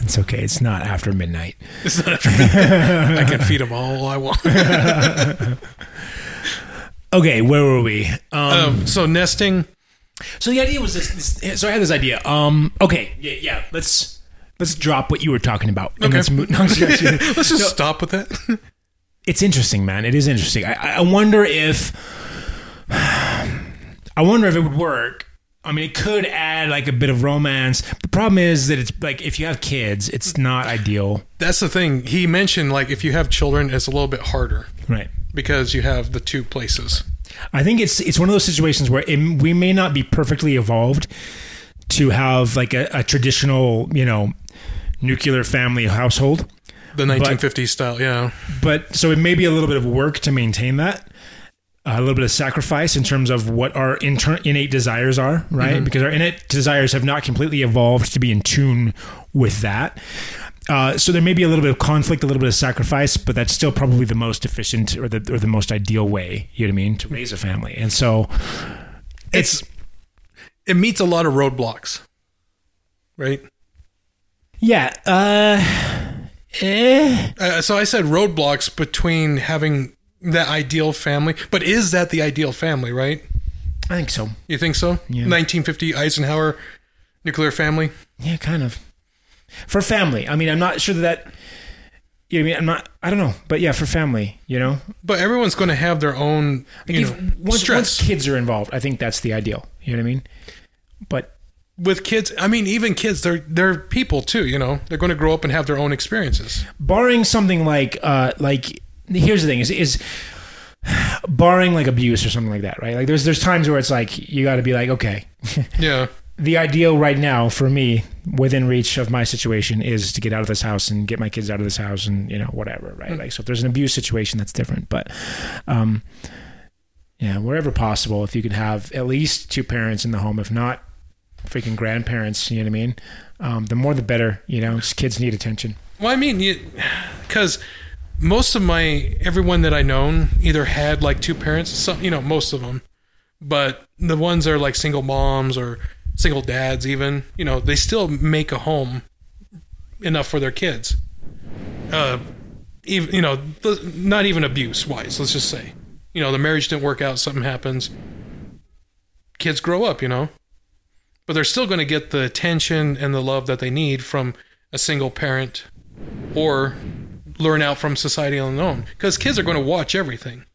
It's okay. It's not after midnight. It's not after midnight. I can feed them all I want. Okay, where were we? Um, um, so nesting. So the idea was this, this. So I had this idea. Um. Okay. Yeah. Yeah. Let's let's drop what you were talking about. Okay. And let's, mo- no, let's just no, stop with that. It's interesting, man. It is interesting. I, I wonder if. I wonder if it would work. I mean, it could add like a bit of romance. The problem is that it's like, if you have kids, it's not ideal. That's the thing. He mentioned like if you have children, it's a little bit harder. Right. Because you have the two places. I think it's it's one of those situations where it, we may not be perfectly evolved to have like a, a traditional, you know, nuclear family household. The nineteen fifties but, style, yeah. But so it may be a little bit of work to maintain that. A little bit of sacrifice in terms of what our inter- innate desires are, right? Mm-hmm. Because our innate desires have not completely evolved to be in tune with that. Uh, so there may be a little bit of conflict, a little bit of sacrifice, but that's still probably the most efficient or the or the most ideal way, you know what I mean, to raise a family. And so it's... it's it meets a lot of roadblocks, right? Yeah. Uh, eh. uh, so I said roadblocks between having... that ideal family. But is that the ideal family, right? I think so. You think so? Yeah. nineteen fifty Eisenhower nuclear family? Yeah, kind of. For family. I mean, I'm not sure that... that you know what I mean? I'm not... I don't know. But yeah, for family, you know? But everyone's going to have their own, you like if, know, once, stress. Once kids are involved, I think that's the ideal. You know what I mean? But... with kids, I mean, even kids, they're they're people too, you know? They're going to grow up and have their own experiences. Barring something like uh, like... Here's the thing is, is barring like abuse or something like that, right? Like there's, there's times where it's like, you got to be like, okay, yeah, the ideal right now for me within reach of my situation is to get out of this house and get my kids out of this house and, you know, whatever. Right. Mm-hmm. Like, so if there's an abuse situation, that's different, but, um, yeah, wherever possible, if you could have at least two parents in the home, if not freaking grandparents, you know what I mean? Um, the more, the better, you know, kids need attention. Well, I mean, you, cause most of my, everyone that I known either had like two parents, some, you know, most of them, but the ones that are like single moms or single dads even, you know, they still make a home enough for their kids. Uh, even, you know, the, not even abuse wise, let's just say, you know, the marriage didn't work out, something happens, kids grow up, you know, but they're still going to get the attention and the love that they need from a single parent or... learn out from society on their own. Because kids are going to watch everything.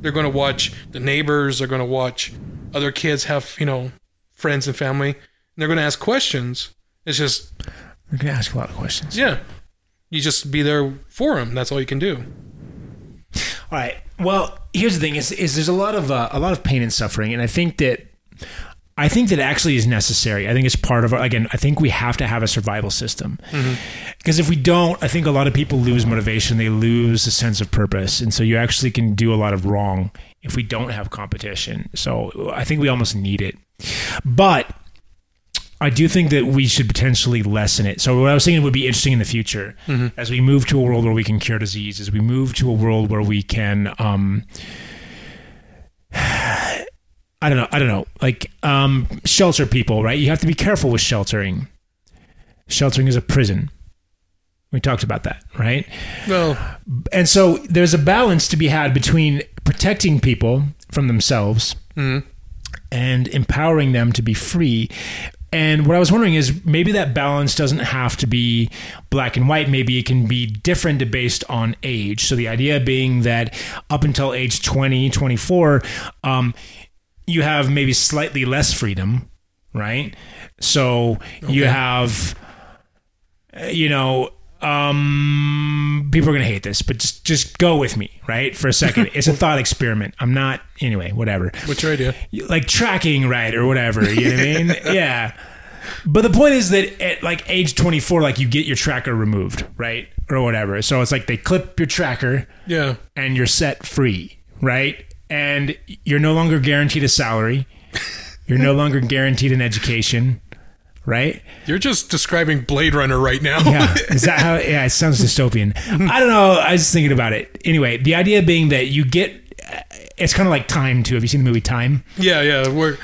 They're going to watch the neighbors. They're going to watch other kids have, you know, friends and family. And they're going to ask questions. It's just... they're going to ask a lot of questions. Yeah. You just be there for them. That's all you can do. All right. Well, here's the thing. Is, is there's a lot of uh, a lot of pain and suffering. And I think that... I think that actually is necessary. I think it's part of our, again, I think we have to have a survival system because mm-hmm. if we don't, I think a lot of people lose motivation. They lose a sense of purpose. And so you actually can do a lot of wrong if we don't have competition. So I think we almost need it, but I do think that we should potentially lessen it. So what I was thinking would be interesting in the future mm-hmm. as we move to a world where we can cure disease, as we move to a world where we can, um, I don't know. I don't know. Like, um, shelter people, right? You have to be careful with sheltering. Sheltering is a prison. We talked about that, right? Well, and so there's a balance to be had between protecting people from themselves mm-hmm. and empowering them to be free. And what I was wondering is maybe that balance doesn't have to be black and white. Maybe it can be different based on age. So the idea being that up until age twenty, twenty-four, um, you have maybe slightly less freedom, right? So okay. you have, you know, um, people are going to hate this, but just, just go with me, right? For a second. It's a thought experiment. I'm not, anyway, whatever. What's your idea? Like tracking, right? Or whatever, you know what I mean? Yeah. But the point is that at like age twenty-four, like you get your tracker removed, right? Or whatever. So it's like they clip your tracker. Yeah. And you're set free, right? And you're no longer guaranteed a salary. You're no longer guaranteed an education, right? You're just describing Blade Runner right now. Yeah. Is that how? Yeah, it sounds dystopian. I don't know. I was just thinking about it. Anyway, the idea being that you get... It's kind of like Time, too. Have you seen the movie Time? Yeah, yeah. We're...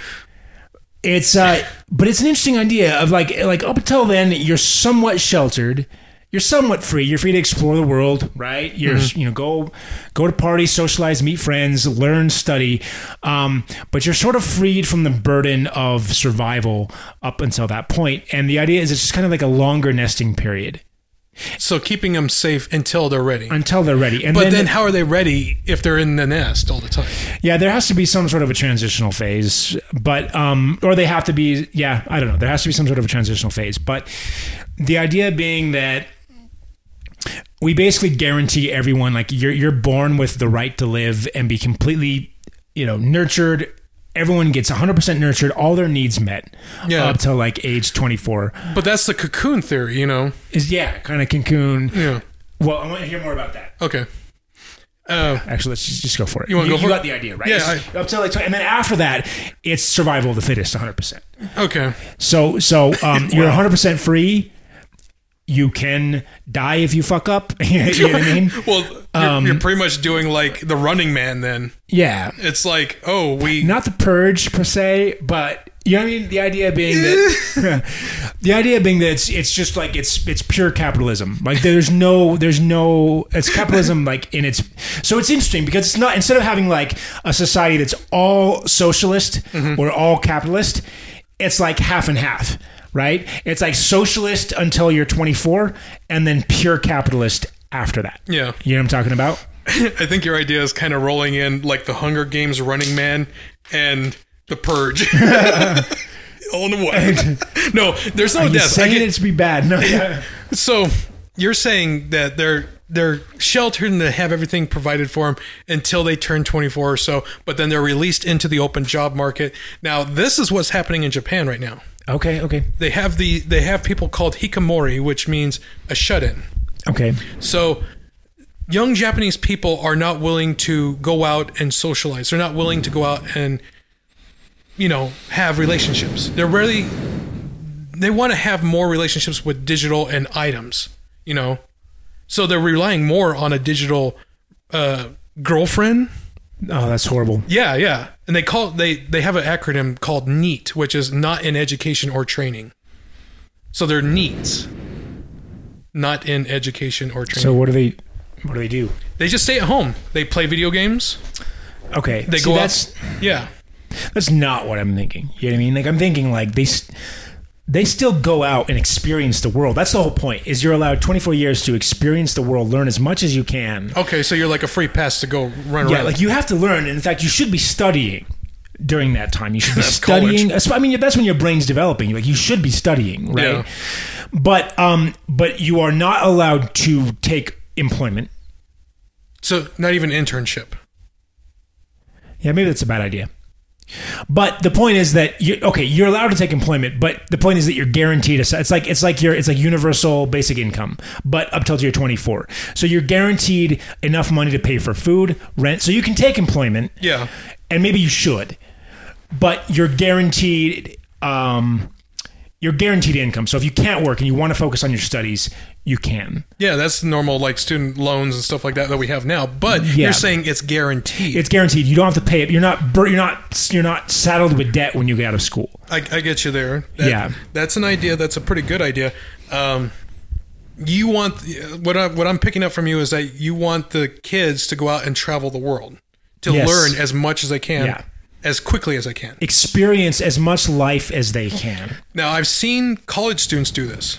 It's uh, but it's an interesting idea of like like up until then you're somewhat sheltered, you're somewhat free, you're free to explore the world, right? You're mm-hmm. you know go go to parties, socialize, meet friends, learn, study, um, but you're sort of freed from the burden of survival up until that point. And the idea is it's just kind of like a longer nesting period. So keeping them safe until they're ready. Until they're ready. And but then, then how are they ready if they're in the nest all the time? Yeah, there has to be some sort of a transitional phase. But um, or they have to be, yeah, I don't know. There has to be some sort of a transitional phase. But the idea being that we basically guarantee everyone, like you're you're born with the right to live and be completely, you know, nurtured. Everyone gets one hundred percent nurtured, all their needs met, yeah. up to like age twenty-four. But that's the cocoon theory, you know? Is yeah, kind of cocoon. Yeah. Well, I want to hear more about that. Okay. Uh, yeah, actually, let's just, just go for it. You want to go for it? You got the idea, right? Yeah. I, up to like twenty, and then after that, it's survival of the fittest, one hundred percent. Okay. So, so um, you're one hundred percent free. You can die if you fuck up. You know what I mean? Well, you're, um, you're pretty much doing like the Running Man then. Yeah. It's like, oh, we... Not the Purge per se, but you know what I mean? The idea being that... the idea being that it's, it's just like it's it's pure capitalism. Like there's no... there's no it's capitalism like in its... So it's interesting because it's not... Instead of having like a society that's all socialist mm-hmm. or all capitalist, it's like half and half. Right? It's like socialist until you're twenty-four and then pure capitalist after that. Yeah. You know what I'm talking about? I think your idea is kind of rolling in like the Hunger Games, Running Man, and the Purge. All in one. No, there's no Are death. Saying I get... it's be bad. No. Yeah. So you're saying that they're they're sheltered and they have everything provided for them until they turn twenty-four or so, but then they're released into the open job market. Now, this is what's happening in Japan right now. Okay, okay. They have the they have people called hikikomori, which means a shut-in. Okay. So young Japanese people are not willing to go out and socialize. They're not willing to go out and, you know, have relationships. They're really they want to have more relationships with digital and items, you know. So they're relying more on a digital uh, girlfriend. Oh, that's horrible. Yeah, yeah. And they call they they have an acronym called NEAT, which is not in education or training. So they're NEATs, not in education or training. So what do they what do they do? They just stay at home. They play video games. Okay. They See, go that's, out. Yeah. That's not what I'm thinking. You know what I mean? Like I'm thinking like they they still go out and experience the world. That's the whole point. Is you're allowed twenty-four years to experience the world, learn as much as you can. Okay, so you're like a free pass to go run yeah, around. Yeah, like you have to learn. And in fact, you should be studying during that time. You should be that's studying. College. I mean, that's when your brain's developing. Like you should be studying, right? Yeah. But um, but you are not allowed to take employment. So not even internship. Yeah, maybe that's a bad idea. But the point is that you okay, you're allowed to take employment, but the point is that you're guaranteed a, it's like it's like your it's like universal basic income, but up till you're twenty-four. So you're guaranteed enough money to pay for food, rent, so you can take employment. Yeah. And maybe you should. But you're guaranteed um you're guaranteed income. So if you can't work and you want to focus on your studies, you can. Yeah, that's normal, like student loans and stuff like that that we have now. But yeah. You're saying it's guaranteed. It's guaranteed. You don't have to pay it. You're not. You're not. You're not saddled with debt when you get out of school. I, I get you there. That, yeah, that's an idea. That's a pretty good idea. Um, you want what? I, what I'm picking up from you is that you want the kids to go out and travel the world to yes. learn as much as they can. Yeah. As quickly as I can. Experience as much life as they can. Now, I've seen college students do this,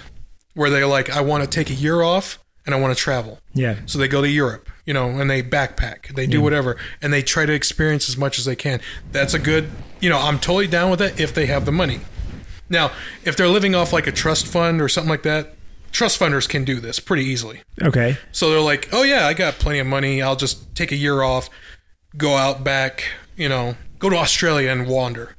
where they're like, I want to take a year off, and I want to travel. Yeah. So they go to Europe, you know, and they backpack. They do yeah. whatever, and they try to experience as much as they can. That's a good, you know, I'm totally down with it if they have the money. Now, if they're living off like a trust fund or something like that, trust funders can do this pretty easily. Okay. So they're like, oh, yeah, I got plenty of money. I'll just take a year off, go out back, you know... Go to Australia and wander.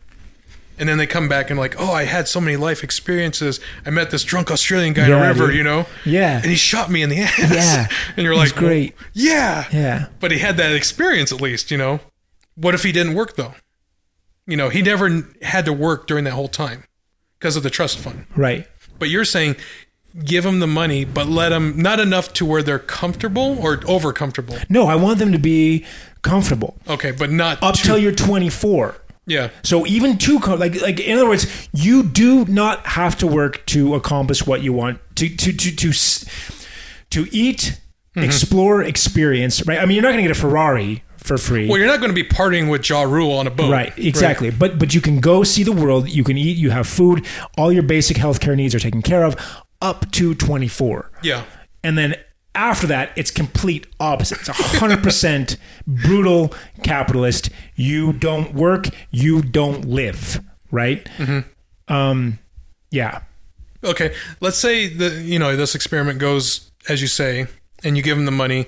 And then they come back and like, oh, I had so many life experiences. I met this drunk Australian guy yeah, in a river, dude. you know? Yeah. And he shot me in the ass. Yeah. And you're like, it's great. Well, yeah. Yeah. But he had that experience at least, you know? What if he didn't work though? You know, he never had to work during that whole time because of the trust fund. Right. But you're saying give them the money, but let them, not enough to where they're comfortable or over comfortable. No, I want them to be comfortable. Okay, but not up till you're twenty-four. Yeah. So even too, like, like in other words, you do not have to work to accomplish what you want to, to, to, to, to eat, mm-hmm. explore, experience, right? I mean, you're not going to get a Ferrari for free. Well, you're not going to be partying with Ja Rule on a boat. Right, exactly. Right? But, but you can go see the world, you can eat, you have food, all your basic healthcare needs are taken care of up to twenty-four. Yeah. And then after that, it's complete opposite. It's one hundred percent brutal capitalist. You don't work, you don't live, right? Mm-hmm. Um, yeah. Okay, let's say the you know this experiment goes, as you say, and you give them the money,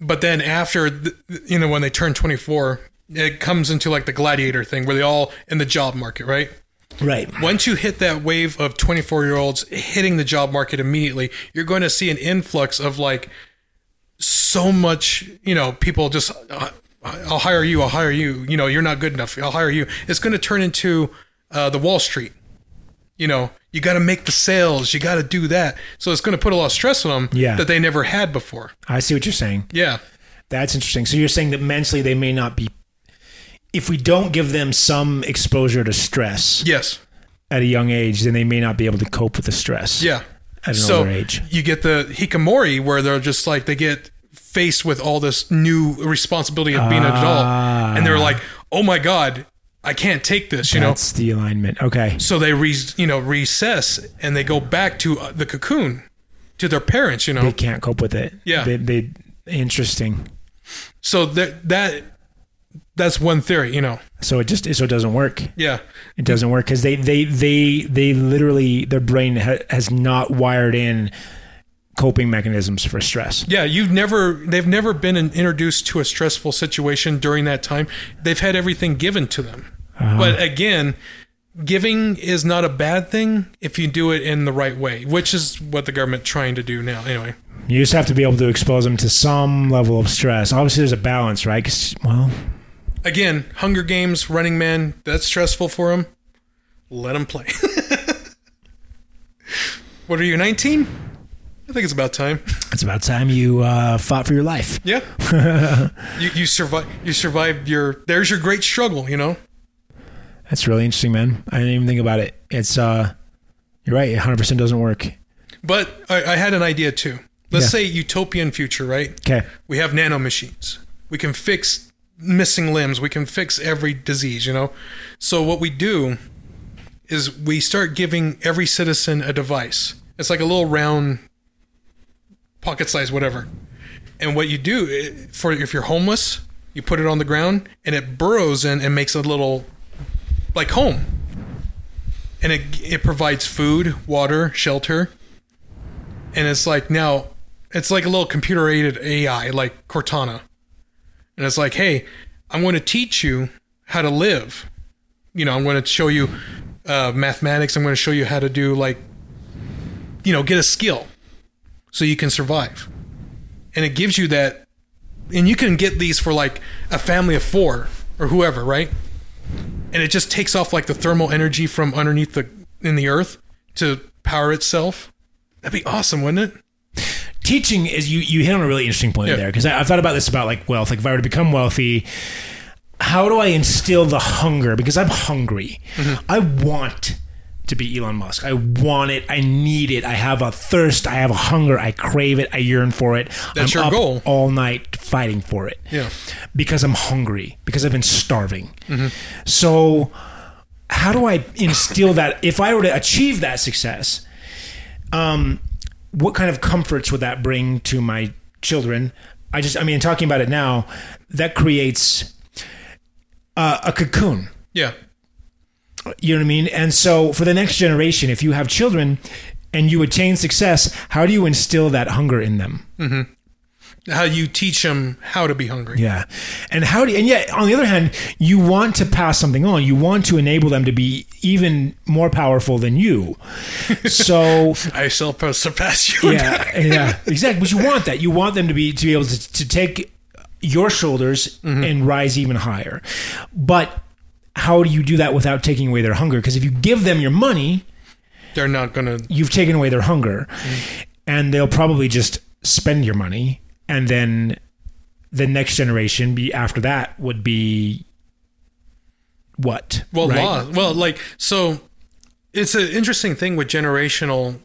but then after, the, you know, when they turn twenty-four, it comes into like the gladiator thing where they all in the job market, right? Right. Once you hit that wave of twenty-four-year-olds hitting the job market immediately, you're going to see an influx of like so much, you know, people just, uh, I'll hire you, I'll hire you, you know, you're not good enough, I'll hire you. It's going to turn into uh, the Wall Street. You know, you got to make the sales, you got to do that. So it's going to put a lot of stress on them yeah. that they never had before. I see what you're saying. Yeah. That's interesting. So you're saying that mentally they may not be, if we don't give them some exposure to stress yes. at a young age, then they may not be able to cope with the stress yeah. at an so older age. You get the hikikomori where they're just like, they get faced with all this new responsibility of being ah. an adult. And they're like, oh my God, I can't take this, you That's know? That's the alignment. Okay. So they re- you know, recess and they go back to the cocoon, to their parents, you know? They can't cope with it. Yeah. They, they interesting. So that that... That's one theory, you know. So it just so it doesn't work. Yeah, it doesn't work because they, they they they literally their brain ha- has not wired in coping mechanisms for stress. Yeah, you've never they've never been in, introduced to a stressful situation during that time. They've had everything given to them. Uh-huh. But again, giving is not a bad thing if you do it in the right way, which is what the government's trying to do now. Anyway, you just have to be able to expose them to some level of stress. Obviously, there's a balance, right? 'Cause, well. Again, Hunger Games, Running Man, that's stressful for him. Let him play. What are you, nineteen? I think it's about time. It's about time you uh, fought for your life. Yeah. you you, survi- you survived your... There's your great struggle, you know? That's really interesting, man. I didn't even think about it. It's... Uh, you're right. one hundred percent doesn't work. But I, I had an idea, too. Let's yeah. say utopian future, right? Okay. We have nanomachines. We can fix... missing limbs, we can fix every disease, you know? So what we do is we start giving every citizen a device. It's like a little round pocket size, whatever. And what you do for, if you're homeless, you put it on the ground and it burrows in and makes a little like home. And it, it provides food, water, shelter. And it's like, now it's like a little computer aided A I, like Cortana. And it's like, hey, I'm going to teach you how to live. You know, I'm going to show you uh, mathematics. I'm going to show you how to do like, you know, get a skill so you can survive. And it gives you that. And you can get these for like a family of four or whoever, right? And it just takes off like the thermal energy from underneath the in the earth to power itself. That'd be awesome, wouldn't it? Teaching is you, you hit on a really interesting point yeah. there because I've thought about this about like wealth. Like if I were to become wealthy, how do I instill the hunger? Because I'm hungry. Mm-hmm. I want to be Elon Musk. I want it. I need it. I have a thirst. I have a hunger. I crave it. I yearn for it. That's I'm your up goal. All night fighting for it. Yeah. Because I'm hungry. Because I've been starving. Mm-hmm. So how do I instill that? If I were to achieve that success, um. what kind of comforts would that bring to my children? I just, I mean, talking about it now, that creates uh, a cocoon. Yeah. You know what I mean? And so for the next generation, if you have children and you attain success, how do you instill that hunger in them? Mm-hmm. how you teach them how to be hungry. Yeah. And how do you, and yet on the other hand, you want to pass something on. You want to enable them to be even more powerful than you. So I shall surpass you. Yeah. Yeah. Exactly. But you want that. You want them to be to be able to, to take your shoulders mm-hmm. and rise even higher. But how do you do that without taking away their hunger? Because if you give them your money, they're not gonna you've taken away their hunger. Mm-hmm. And they'll probably just spend your money. And then the next generation be after that would be what? Well, right? law. Well, like, so it's an interesting thing with generational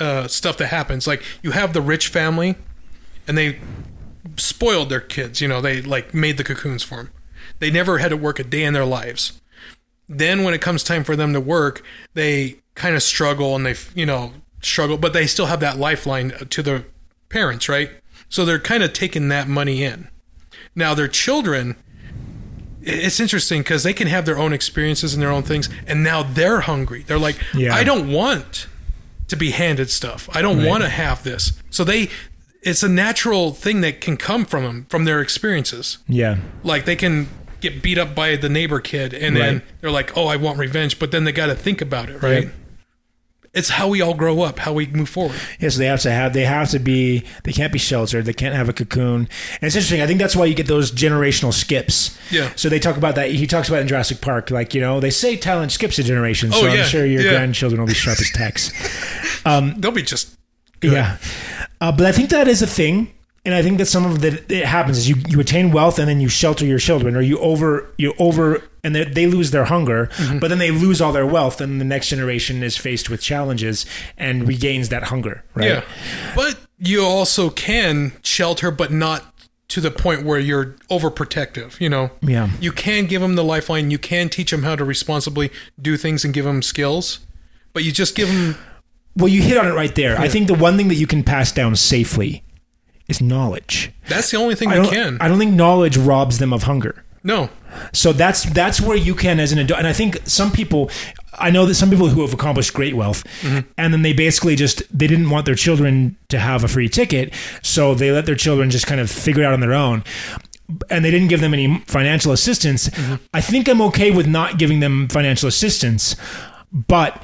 uh, stuff that happens. Like, you have the rich family and they spoiled their kids. You know, they like made the cocoons for them. They never had to work a day in their lives. Then when it comes time for them to work, they kind of struggle and they, you know, struggle, but they still have that lifeline to their parents, right? So they're kind of taking that money in. Now their children, it's interesting because they can have their own experiences and their own things. And now they're hungry. They're like, yeah. I don't want to be handed stuff. I don't right. want to have this. So they, it's a natural thing that can come from them, from their experiences. Yeah. Like they can get beat up by the neighbor kid and right. then they're like, oh, I want revenge. But then they got to think about it. Right. Right. It's how we all grow up, how we move forward. Yeah, so they have to have, they have to be, they can't be sheltered. They can't have a cocoon. And it's interesting. I think that's why you get those generational skips. Yeah. So they talk about that. He talks about in Jurassic Park, like, you know, they say talent skips a generation. Oh, so yeah. I'm sure your yeah. grandchildren will be sharp as tacks. Um, They'll be just good. Yeah. Uh, but I think that is a thing. And I think that some of the, it happens is you, you attain wealth and then you shelter your children or you over, you over, and they, they lose their hunger, mm-hmm. but then they lose all their wealth and the next generation is faced with challenges and regains that hunger, right? Yeah. But you also can shelter, but not to the point where you're overprotective, you know? Yeah. You can give them the lifeline. You can teach them how to responsibly do things and give them skills, but you just give them. Well, you hit on it right there. Yeah. I think the one thing that you can pass down safely is knowledge. That's the only thing I we can. I don't think knowledge robs them of hunger. No. So that's that's where you can as an adult. And I think some people, I know that some people who have accomplished great wealth mm-hmm. and then they basically just, they didn't want their children to have a free ticket. So they let their children just kind of figure it out on their own. And they didn't give them any financial assistance. Mm-hmm. I think I'm okay with not giving them financial assistance, but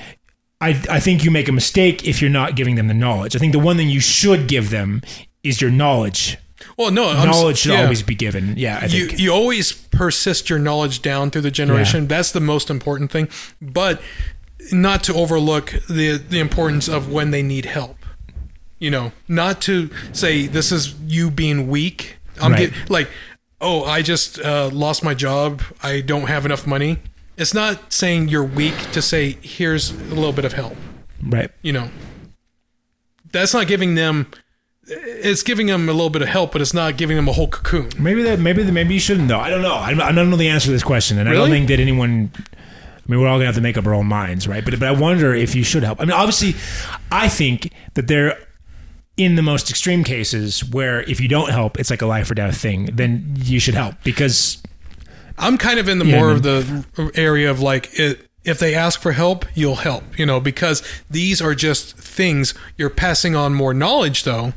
I I think you make a mistake if you're not giving them the knowledge. I think the one thing you should give them is your knowledge. Well, no. Knowledge I'm, should yeah. always be given. Yeah, I think. You, you always persist your knowledge down through the generation. Yeah. That's the most important thing. But not to overlook the the importance of when they need help. You know, not to say, this is you being weak. I'm right. get, Like, oh, I just uh, lost my job. I don't have enough money. It's not saying you're weak to say, here's a little bit of help. Right. You know, that's not giving them... It's giving them a little bit of help, but it's not giving them a whole cocoon. Maybe that. Maybe that, maybe you shouldn't though. I don't know. I'm, I don't know the answer to this question, and really? I don't think that anyone. I mean, we're all gonna have to make up our own minds, right? But but I wonder if you should help. I mean, obviously, I think that they're in the most extreme cases where if you don't help, it's like a life or death thing. Then you should help because I'm kind of in the more of the area of like it. If they ask for help, you'll help. You know, because these are just things you're passing on more knowledge though.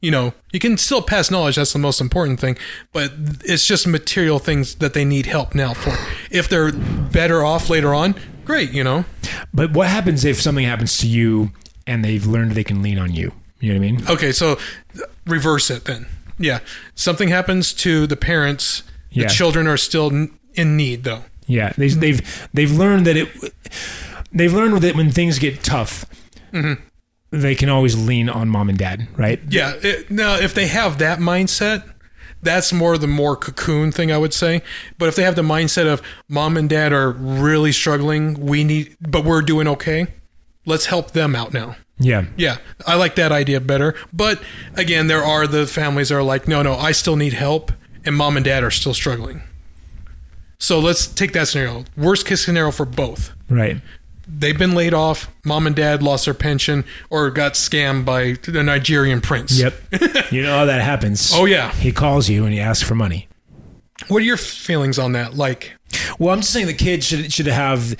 You know, you can still pass knowledge. That's the most important thing. But it's just material things that they need help now for. If they're better off later on, great, you know. But what happens if something happens to you and they've learned they can lean on you? You know what I mean? Okay, so reverse it then. Yeah. Something happens to the parents. The yeah. children are still in need, though. Yeah. They, they've they've learned that it... They've learned that when things get tough... Mm-hmm. They can always lean on mom and dad, right? Yeah. It, now, if they have that mindset, that's more the more cocoon thing, I would say. But if they have the mindset of mom and dad are really struggling, we need, but we're doing okay. Let's help them out now. Yeah. Yeah. I like that idea better. But again, there are the families that are like, no, no, I still need help. And mom and dad are still struggling. So let's take that scenario. Worst case scenario for both. Right. They've been laid off. Mom and dad lost their pension or got scammed by the Nigerian prince. Yep. You know how that happens. Oh, yeah. He calls you and he asks for money. What are your feelings on that? Like, well, I'm just saying the kids should should have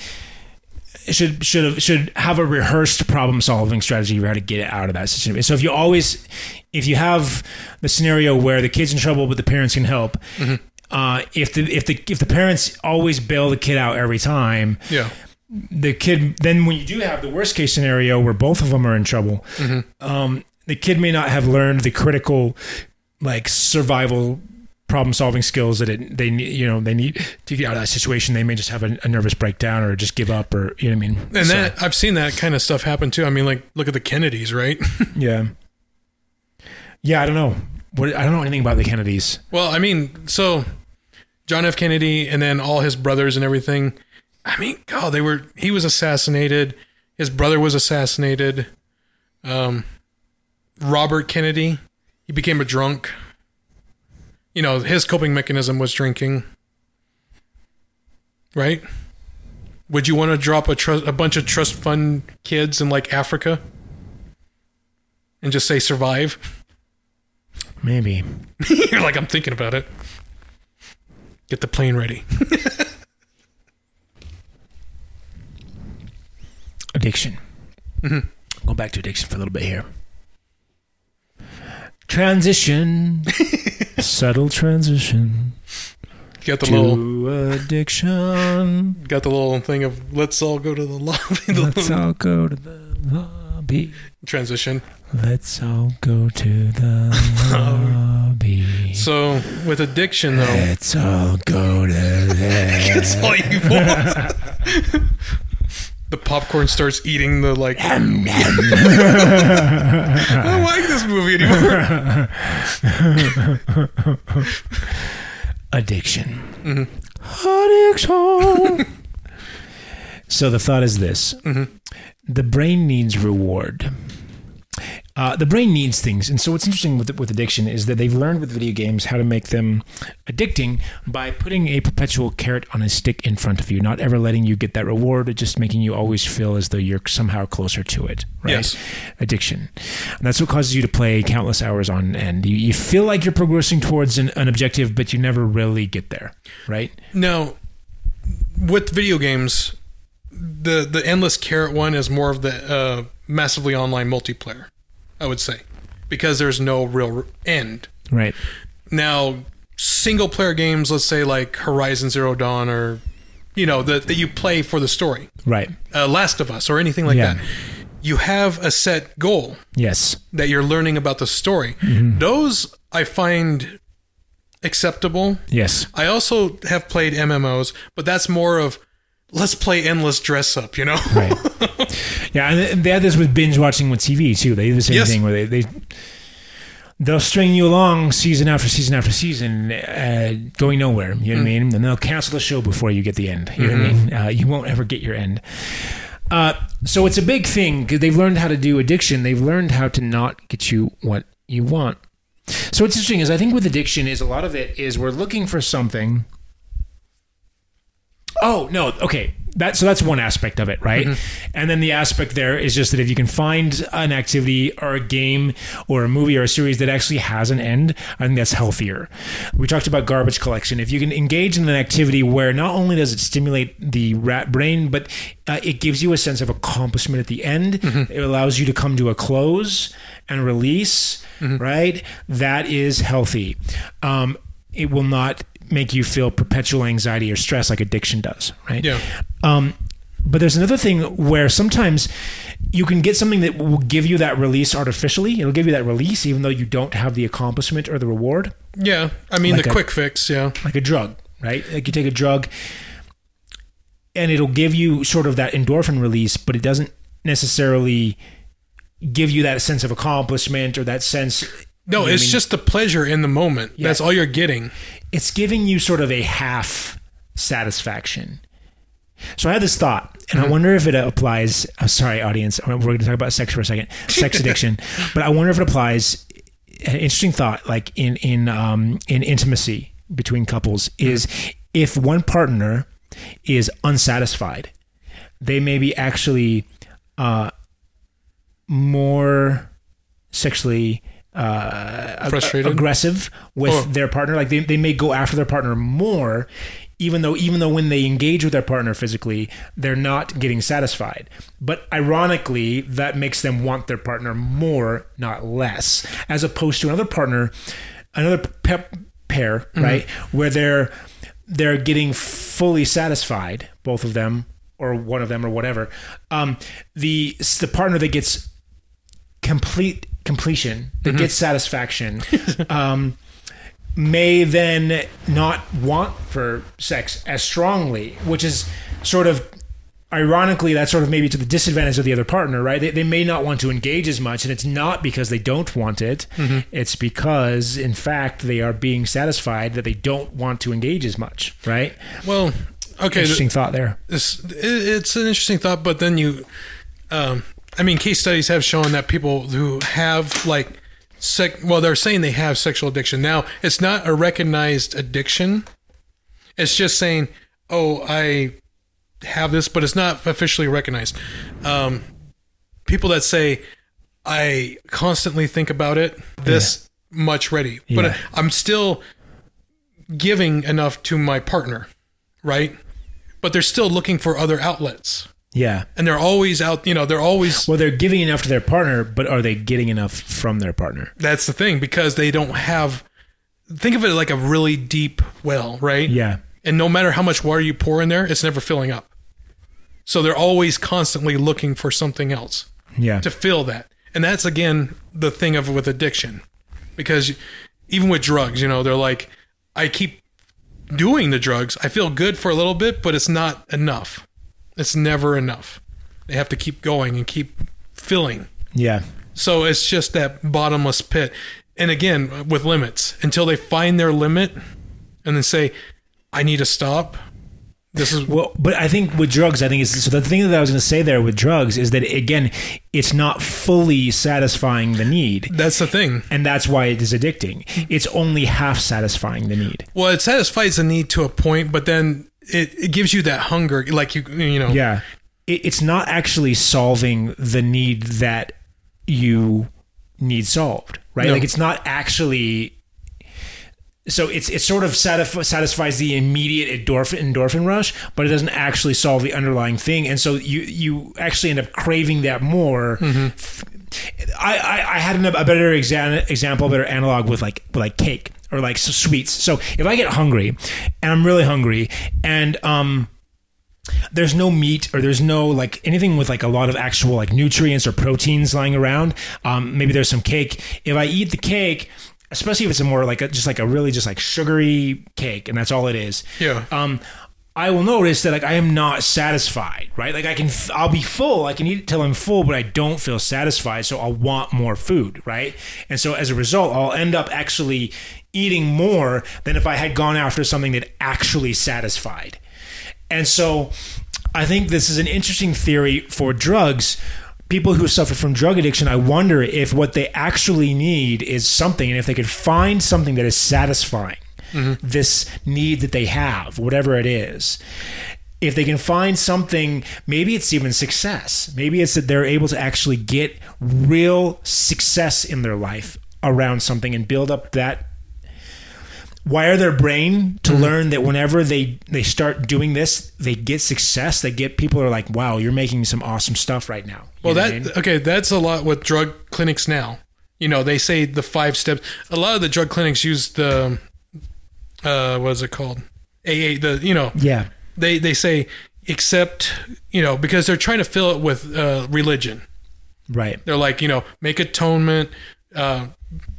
should should have, should have a rehearsed problem solving strategy for how to get out of that situation. So if you always, if you have the scenario where the kid's in trouble but the parents can help, mm-hmm. uh, if the if the if the parents always bail the kid out every time, yeah. the kid, then when you do have the worst case scenario where both of them are in trouble, mm-hmm. um, the kid may not have learned the critical like survival problem solving skills that it, they need, you know, they need to get out of that situation. They may just have a, a nervous breakdown or just give up, or, you know what I mean? And so, that I've seen that kind of stuff happen too. I mean, like look at the Kennedys, right? yeah. Yeah. I don't know. What, I don't know anything about the Kennedys. Well, I mean, so John F. Kennedy and then all his brothers and everything, I mean, God, they were, he was assassinated. His brother was assassinated. Um, Robert Kennedy, he became a drunk. You know, his coping mechanism was drinking, right? Would you want to drop a, tr- a bunch of trust fund kids in like Africa and just say survive? Maybe. You're like, I'm thinking about it. Get the plane ready. Addiction. Mm-hmm. I'll go back to addiction for a little bit here. Transition. Subtle transition. Got the to little addiction. Got the little thing of let's all go to the lobby. Let's all go to the lobby. Transition. Let's all go to the lobby. So with addiction though. Let's all go to the That's all you want. The popcorn starts eating the like. I don't like this movie anymore. Addiction. Mm-hmm. Addiction. So the thought is this: mm-hmm. the brain needs reward. Uh, the brain needs things, and so what's interesting with with addiction is that they've learned with video games how to make them addicting by putting a perpetual carrot on a stick in front of you, not ever letting you get that reward, just making you always feel as though you're somehow closer to it, right? Yes. Addiction. And that's what causes you to play countless hours on end. You, you feel like you're progressing towards an, an objective, but you never really get there, right? Now, with video games, the, the endless carrot one is more of the uh, massively online multiplayer. I would say, because there's no real end. Right. Now, single player games, let's say like Horizon Zero Dawn or, you know, that that you play for the story. Right. Uh, Last of Us or anything like yeah. that. You have a set goal. Yes. That you're learning about the story. Mm-hmm. Those I find acceptable. Yes. I also have played M M Os, but that's more of, let's play endless dress up, you know? Right. Yeah, and they had this with binge watching with T V too. They did the same yes. thing where they, they, they'll string you along season after season after season, uh, going nowhere, you know mm. what I mean? And they'll cancel the show before you get the end, you mm-hmm. know what I mean? Uh, you won't ever get your end. Uh, so it's a big thing because they've learned how to do addiction. They've learned how to not get you what you want. So what's interesting is I think with addiction is a lot of it is we're looking for something. Oh, no. Okay. That, so that's one aspect of it, right? Mm-hmm. And then the aspect there is just that if you can find an activity or a game or a movie or a series that actually has an end, I think that's healthier. We talked about garbage collection. If you can engage in an activity where not only does it stimulate the rat brain, but uh, it gives you a sense of accomplishment at the end. Mm-hmm. It allows you to come to a close and release, mm-hmm. right? That is healthy. Um, it will not make you feel perpetual anxiety or stress like addiction does, right? Yeah. Um, but there's another thing where sometimes you can get something that will give you that release artificially. It'll give you that release even though you don't have the accomplishment or the reward. Yeah. I mean, like the a, quick fix, yeah. Like a drug, right? Like you take a drug and it'll give you sort of that endorphin release, but it doesn't necessarily give you that sense of accomplishment or that sense... No, you know it's I mean? just the pleasure in the moment. Yeah. That's all you're getting. It's giving you sort of a half satisfaction. So I had this thought, and mm-hmm. I wonder if it applies... Oh, sorry, audience. We're going to talk about sex for a second. Sex addiction. But I wonder if it applies... An interesting thought, like in, in, um, in intimacy between couples, is mm-hmm. if one partner is unsatisfied, they may be actually uh, more sexually... Uh, frustrated, aggressive with oh. their partner. Like they, they may go after their partner more even though even though when they engage with their partner physically, they're not getting satisfied. But ironically, that makes them want their partner more, not less, as opposed to another partner, another pep pair, mm-hmm. right, where they're they're getting fully satisfied, both of them or one of them or whatever. Um, the the partner that gets complete completion, that mm-hmm. gets satisfaction, um, may then not want for sex as strongly, which is sort of ironically, that's sort of maybe to the disadvantage of the other partner, right? They, they may not want to engage as much, and it's not because they don't want it. Mm-hmm. It's because, in fact, they are being satisfied that they don't want to engage as much, right? Well, okay. Interesting the, thought there. It's, it's an interesting thought, but then you... Um, I mean, case studies have shown that people who have, like... Sec- well, they're saying they have sexual addiction. Now, it's not a recognized addiction. It's just saying, oh, I... have this, but it's not officially recognized. Um, people that say, I constantly think about it, this yeah. much ready, yeah. but I'm still giving enough to my partner, right? But they're still looking for other outlets. Yeah. And they're always out, you know, they're always... Well, they're giving enough to their partner, but are they getting enough from their partner? That's the thing, because they don't have... Think of it like a really deep well, right? Yeah. And no matter how much water you pour in there, it's never filling up. So they're always constantly looking for something else yeah. to fill that. And that's, again, the thing of with addiction. Because even with drugs, you know, they're like, I keep doing the drugs. I feel good for a little bit, but it's not enough. It's never enough. They have to keep going and keep filling. Yeah. So it's just that bottomless pit. And again, with limits, until they find their limit and then say... I need to stop. This is well, but I think with drugs, I think it's so. The thing that I was going to say there with drugs is that again, it's not fully satisfying the need. That's the thing, and that's why it is addicting. It's only half satisfying the need. Well, it satisfies the need to a point, but then it, it gives you that hunger, like you, you know, yeah. It, it's not actually solving the need that you need solved, right? No. Like it's not actually. So it's it sort of satisf- satisfies the immediate endorphin endorphin rush, but it doesn't actually solve the underlying thing, and so you you actually end up craving that more. Mm-hmm. I, I, I had an, a better exa- example, a better analog with like with like cake or like sweets. So if I get hungry, and I'm really hungry, and um. there's no meat or there's no like anything with like a lot of actual like nutrients or proteins lying around. Um, maybe there's some cake. If I eat the cake, especially if it's a more like a, just like a really just like sugary cake and that's all it is. Yeah. Um, I will notice that like I am not satisfied, right? Like I can, I'll be full. I can eat it till I'm full, but I don't feel satisfied. So I'll want more food, right? And so as a result, I'll end up actually eating more than if I had gone after something that actually satisfied. And so I think this is an interesting theory for drugs. People who suffer from drug addiction, I wonder if what they actually need is something, and if they could find something that is satisfying mm-hmm. this need that they have, whatever it is. If they can find something, maybe it's even success. Maybe it's that they're able to actually get real success in their life around something and build up that wire their brain to mm-hmm. learn that whenever they, they start doing this, they get success. They get people are like, wow, you're making some awesome stuff right now. You well, that I mean? okay, that's a lot with drug clinics now. You know, they say the five steps. A lot of the drug clinics use the uh, what is it called? A A. The you know, yeah. They they say accept, you know, because they're trying to fill it with uh, religion, right? They're like, you know, make atonement. Uh,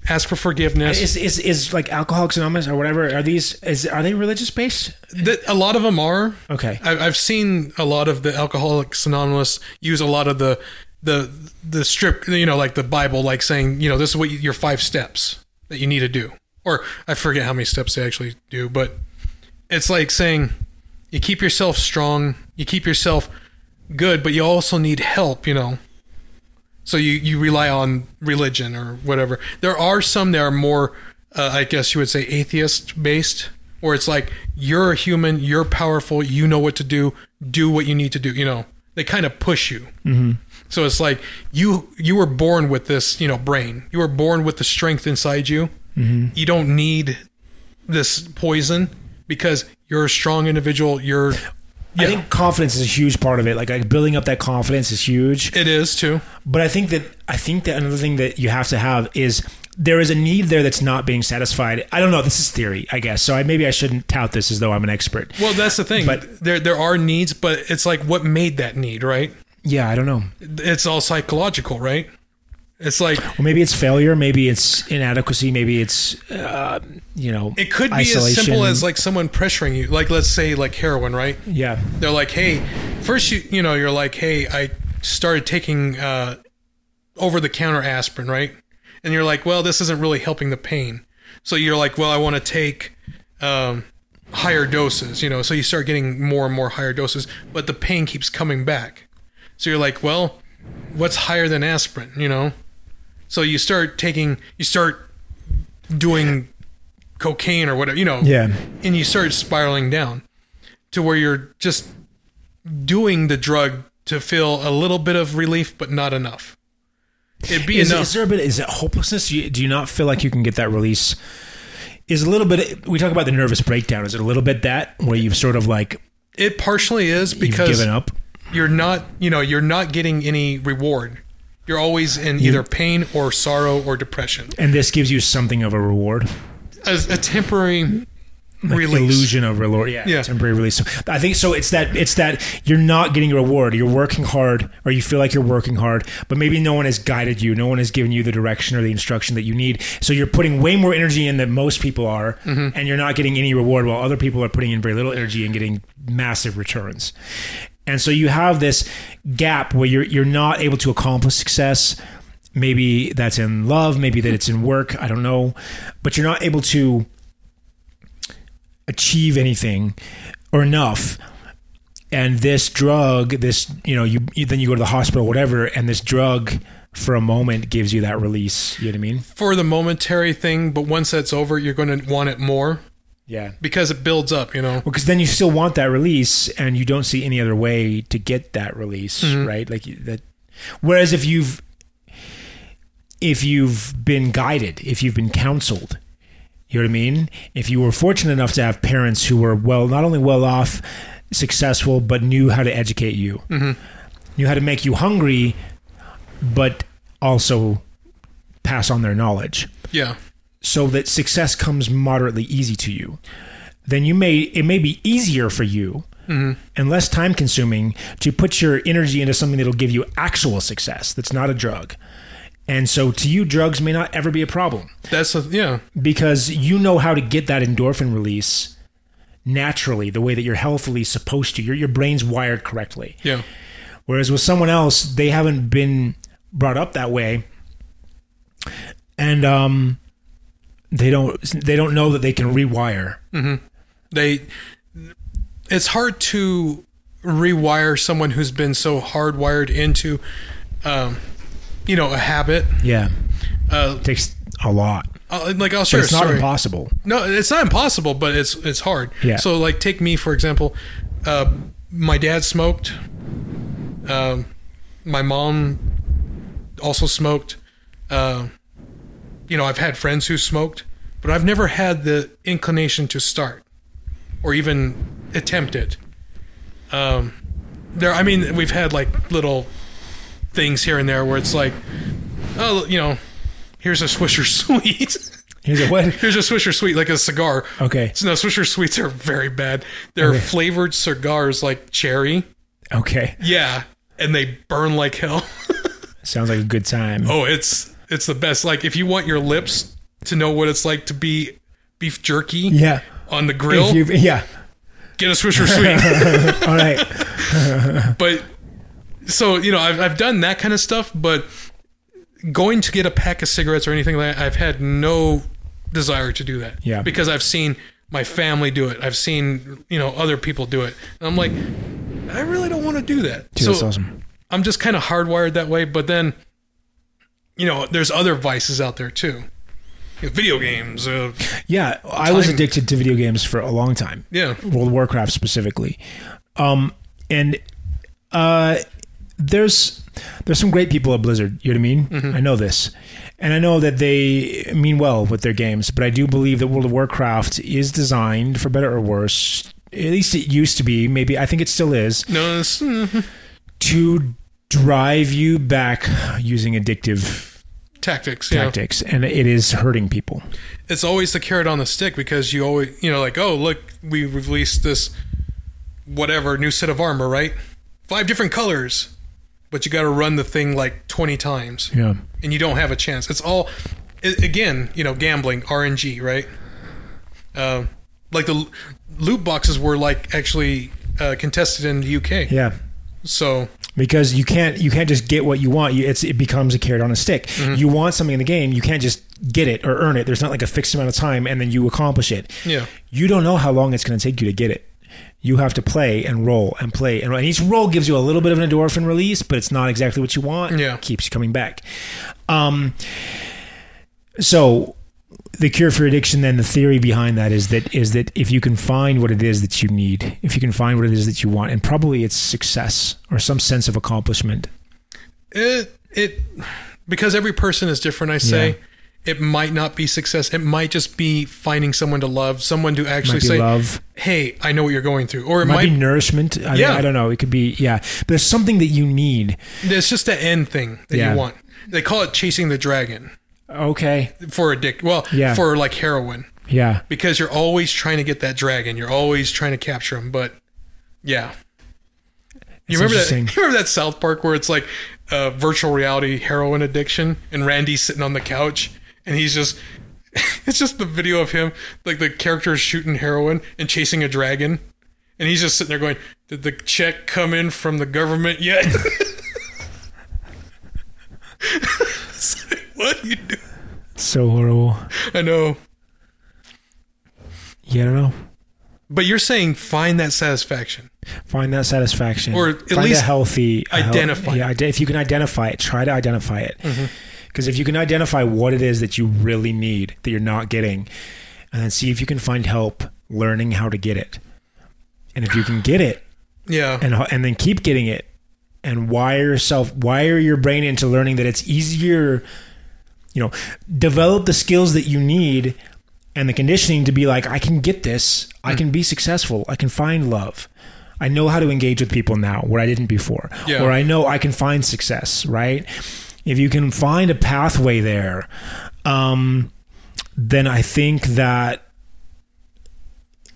Ask for forgiveness. Is, is is like Alcoholics Anonymous or whatever? Are these is are they religious based? The, a lot of them are. Okay, I, I've seen a lot of the Alcoholics Anonymous use a lot of the the the strip, you know, like the Bible, like saying, you know, this is what you, your five steps that you need to do, or I forget how many steps they actually do, but it's like saying you keep yourself strong, you keep yourself good, but you also need help, you know. So you, you rely on religion or whatever. There are some that are more, uh, I guess you would say, atheist-based, where it's like, you're a human, you're powerful, you know what to do, do what you need to do. You know, they kind of push you. Mm-hmm. So it's like, you you were born with this, you know, brain. You were born with the strength inside you. Mm-hmm. You don't need this poison. because you're a strong individual. You're, yeah. I think confidence is a huge part of it. Like, like building up that confidence is huge. It is too. But I think that, I think that another thing that you have to have is there is a need there that's not being satisfied. I don't know. This is theory, I guess. So I, maybe I shouldn't tout this as though I'm an expert. Well, that's the thing. But there, there are needs, but it's like, what made that need, right? Yeah, I don't know. It's all psychological, right? It's like, well, maybe it's failure, maybe it's inadequacy, maybe it's uh, you know, it could be isolation. As simple as like someone pressuring you, like let's say like heroin, right? Yeah, they're like, hey, first you you know you're like, hey, I started taking uh, over the counter aspirin, right? And you're like, well, this isn't really helping the pain, so you're like, well, I want to take um, higher doses, you know, so you start getting more and more higher doses, but the pain keeps coming back, so you're like, well, what's higher than aspirin, you know? So you start taking, you start doing cocaine or whatever, you know, yeah. And you start spiraling down to where you're just doing the drug to feel a little bit of relief, but not enough. It'd be is, enough. Is there a bit, is it hopelessness? Do you, do you not feel like you can get that release? Is a little bit, we talk about the nervous breakdown. Is it a little bit that where you've sort of like, it partially is because you've given up. You're not, you know, you're not getting any reward. You're always in either pain or sorrow or depression. And this gives you something of a reward. A, a temporary like release. Illusion of reward. Yeah, yeah. Temporary release. So I think so it's that it's that you're not getting a reward. You're working hard, or you feel like you're working hard, but maybe no one has guided you. No one has given you the direction or the instruction that you need. So you're putting way more energy in than most people are, mm-hmm. and you're not getting any reward while other people are putting in very little energy and getting massive returns. And so you have this gap where you're you're not able to accomplish success. Maybe that's in love, maybe that it's in work, I don't know. But you're not able to achieve anything or enough. And this drug, this, you know, you, you then you go to the hospital, whatever, and this drug for a moment gives you that release. You know what I mean? For the momentary thing, but once that's over, you're going to want it more. Yeah. Because it builds up, you know. Because well, then you still want that release and you don't see any other way to get that release, mm-hmm. right? Like that whereas if you've if you've been guided, if you've been counseled, you know what I mean? If you were fortunate enough to have parents who were well not only well off, successful, but knew how to educate you. Mm-hmm. Knew how to make you hungry but also pass on their knowledge. Yeah. So that success comes moderately easy to you, then you may it may be easier for you mm-hmm. and less time consuming to put your energy into something that'll give you actual success that's not a drug. And so to you, drugs may not ever be a problem. That's a, yeah. Because you know how to get that endorphin release naturally, the way that you're healthily supposed to. Your your brain's wired correctly. Yeah. Whereas with someone else, they haven't been brought up that way. And um They don't. They don't know that they can rewire. Mm-hmm. They. It's hard to rewire someone who's been so hardwired into, um, you know, a habit. Yeah, uh, it takes a lot. Uh, like I'll share. But it's not sorry. impossible. No, it's not impossible, but it's it's hard. Yeah. So, like, take me for example. Uh, my dad smoked. Uh, my mom also smoked. Uh, You know, I've had friends who smoked, but I've never had the inclination to start or even attempt it. Um, there, I mean, we've had like little things here and there where it's like, oh, you know, here's a Swisher Sweet. Here's a what? Here's a Swisher Sweet, like a cigar. Okay. So, no, Swisher Sweets are very bad. They're okay. Flavored cigars like cherry. Okay. Yeah. And they burn like hell. Sounds like a good time. Oh, it's... It's the best. Like, if you want your lips to know what it's like to be beef jerky yeah. on the grill, yeah, get a Swisher Sweet. All right. But, so, you know, I've, I've done that kind of stuff, but going to get a pack of cigarettes or anything like that, I've had no desire to do that. Yeah. Because I've seen my family do it. I've seen, you know, other people do it. And I'm like, I really don't want to do that. Dude, so that's awesome. I'm just kind of hardwired that way, but then... You know, there's other vices out there too. You know, video games. Uh, yeah, I time. was addicted to video games for a long time. Yeah, World of Warcraft specifically, um, and uh, there's there's some great people at Blizzard, you know what I mean? Mm-hmm. I know this. And I know that they mean well with their games, but I do believe that World of Warcraft is designed, for better or worse, at least it used to be, maybe, I think it still is, no, mm-hmm. to drive you back using addictive tactics. Tactics, yeah. And it is hurting people. It's always the carrot on the stick, because you always, you know, like, oh, look, we released this whatever new set of armor, right? Five different colors. But you got to run the thing like twenty times. Yeah. And you don't have a chance. It's all, it, again, you know, gambling, R N G, right? Uh, like the l- loot boxes were like actually uh, contested in the U K. Yeah. So because you can't you can't just get what you want. You, it's it becomes a carrot on a stick. Mm-hmm. You want something in the game, you can't just get it or earn it. There's not like a fixed amount of time and then you accomplish it. Yeah. You don't know how long it's going to take you to get it. You have to play and roll and play and roll. And each roll gives you a little bit of an endorphin release, but it's not exactly what you want. Yeah. It keeps coming back. Um, so the cure for addiction, then the theory behind that is that is that if you can find what it is that you need, if you can find what it is that you want, and probably it's success or some sense of accomplishment. It, it because every person is different, I say. Yeah. It might not be success. It might just be finding someone to love, someone to actually say, love. Hey, I know what you're going through. Or it, it might, might be nourishment. I, yeah. mean, I don't know. It could be, yeah. There's something that you need. It's just the end thing that yeah. you want. They call it chasing the dragon. Okay. For addict. Well, yeah. for like heroin. Yeah. Because you're always trying to get that dragon. You're always trying to capture him. But yeah. You remember, that, you remember that South Park where it's like uh, virtual reality heroin addiction and Randy's sitting on the couch? And he's just, it's just the video of him, like the character is shooting heroin and chasing a dragon. And he's just sitting there going, did the check come in from the government yet? It's like, what are you doing? So horrible. I know. Yeah, I don't know. But you're saying find that satisfaction. Find that satisfaction. Or at find least a healthy. Identify. A healthy, yeah, if you can identify it, try to identify it. Mm-hmm. Because if you can identify what it is that you really need that you're not getting, and then see if you can find help learning how to get it. And if you can get it, yeah, and and then keep getting it and wire yourself, wire your brain into learning that it's easier, you know, develop the skills that you need and the conditioning to be like, I can get this. Mm-hmm. I can be successful. I can find love. I know how to engage with people now where I didn't before, yeah. or I know I can find success, right? If you can find a pathway there, um, then I think that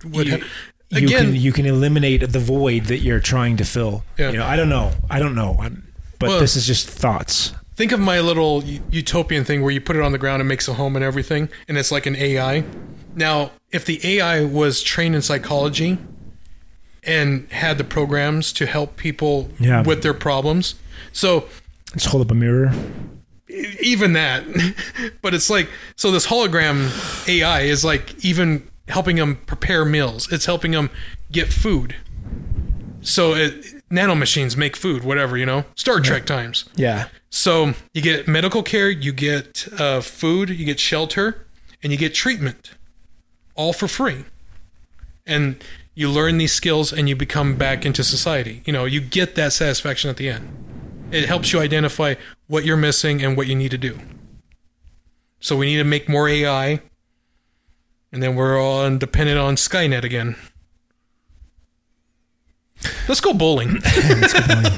what, you, again, you can you can eliminate the void that you're trying to fill. Yeah. You know, I don't know, I don't know, I'm, but well, this is just thoughts. Think of my little utopian thing where you put it on the ground and makes a home and everything, and it's like an A I. Now, if the A I was trained in psychology and had the programs to help people yeah. with their problems, so. Let's hold up a mirror. Even that. But it's like, so this hologram A I is like even helping them prepare meals. It's helping them get food. So it, nanomachines make food, whatever, you know, Star Trek yeah. times. Yeah. So you get medical care, you get uh, food, you get shelter, and you get treatment. All for free. And you learn these skills and you become back into society. You know, you get that satisfaction at the end. It helps you identify what you're missing and what you need to do. So we need to make more A I, and then we're all dependent on Skynet again. Let's go bowling. Let's go bowling.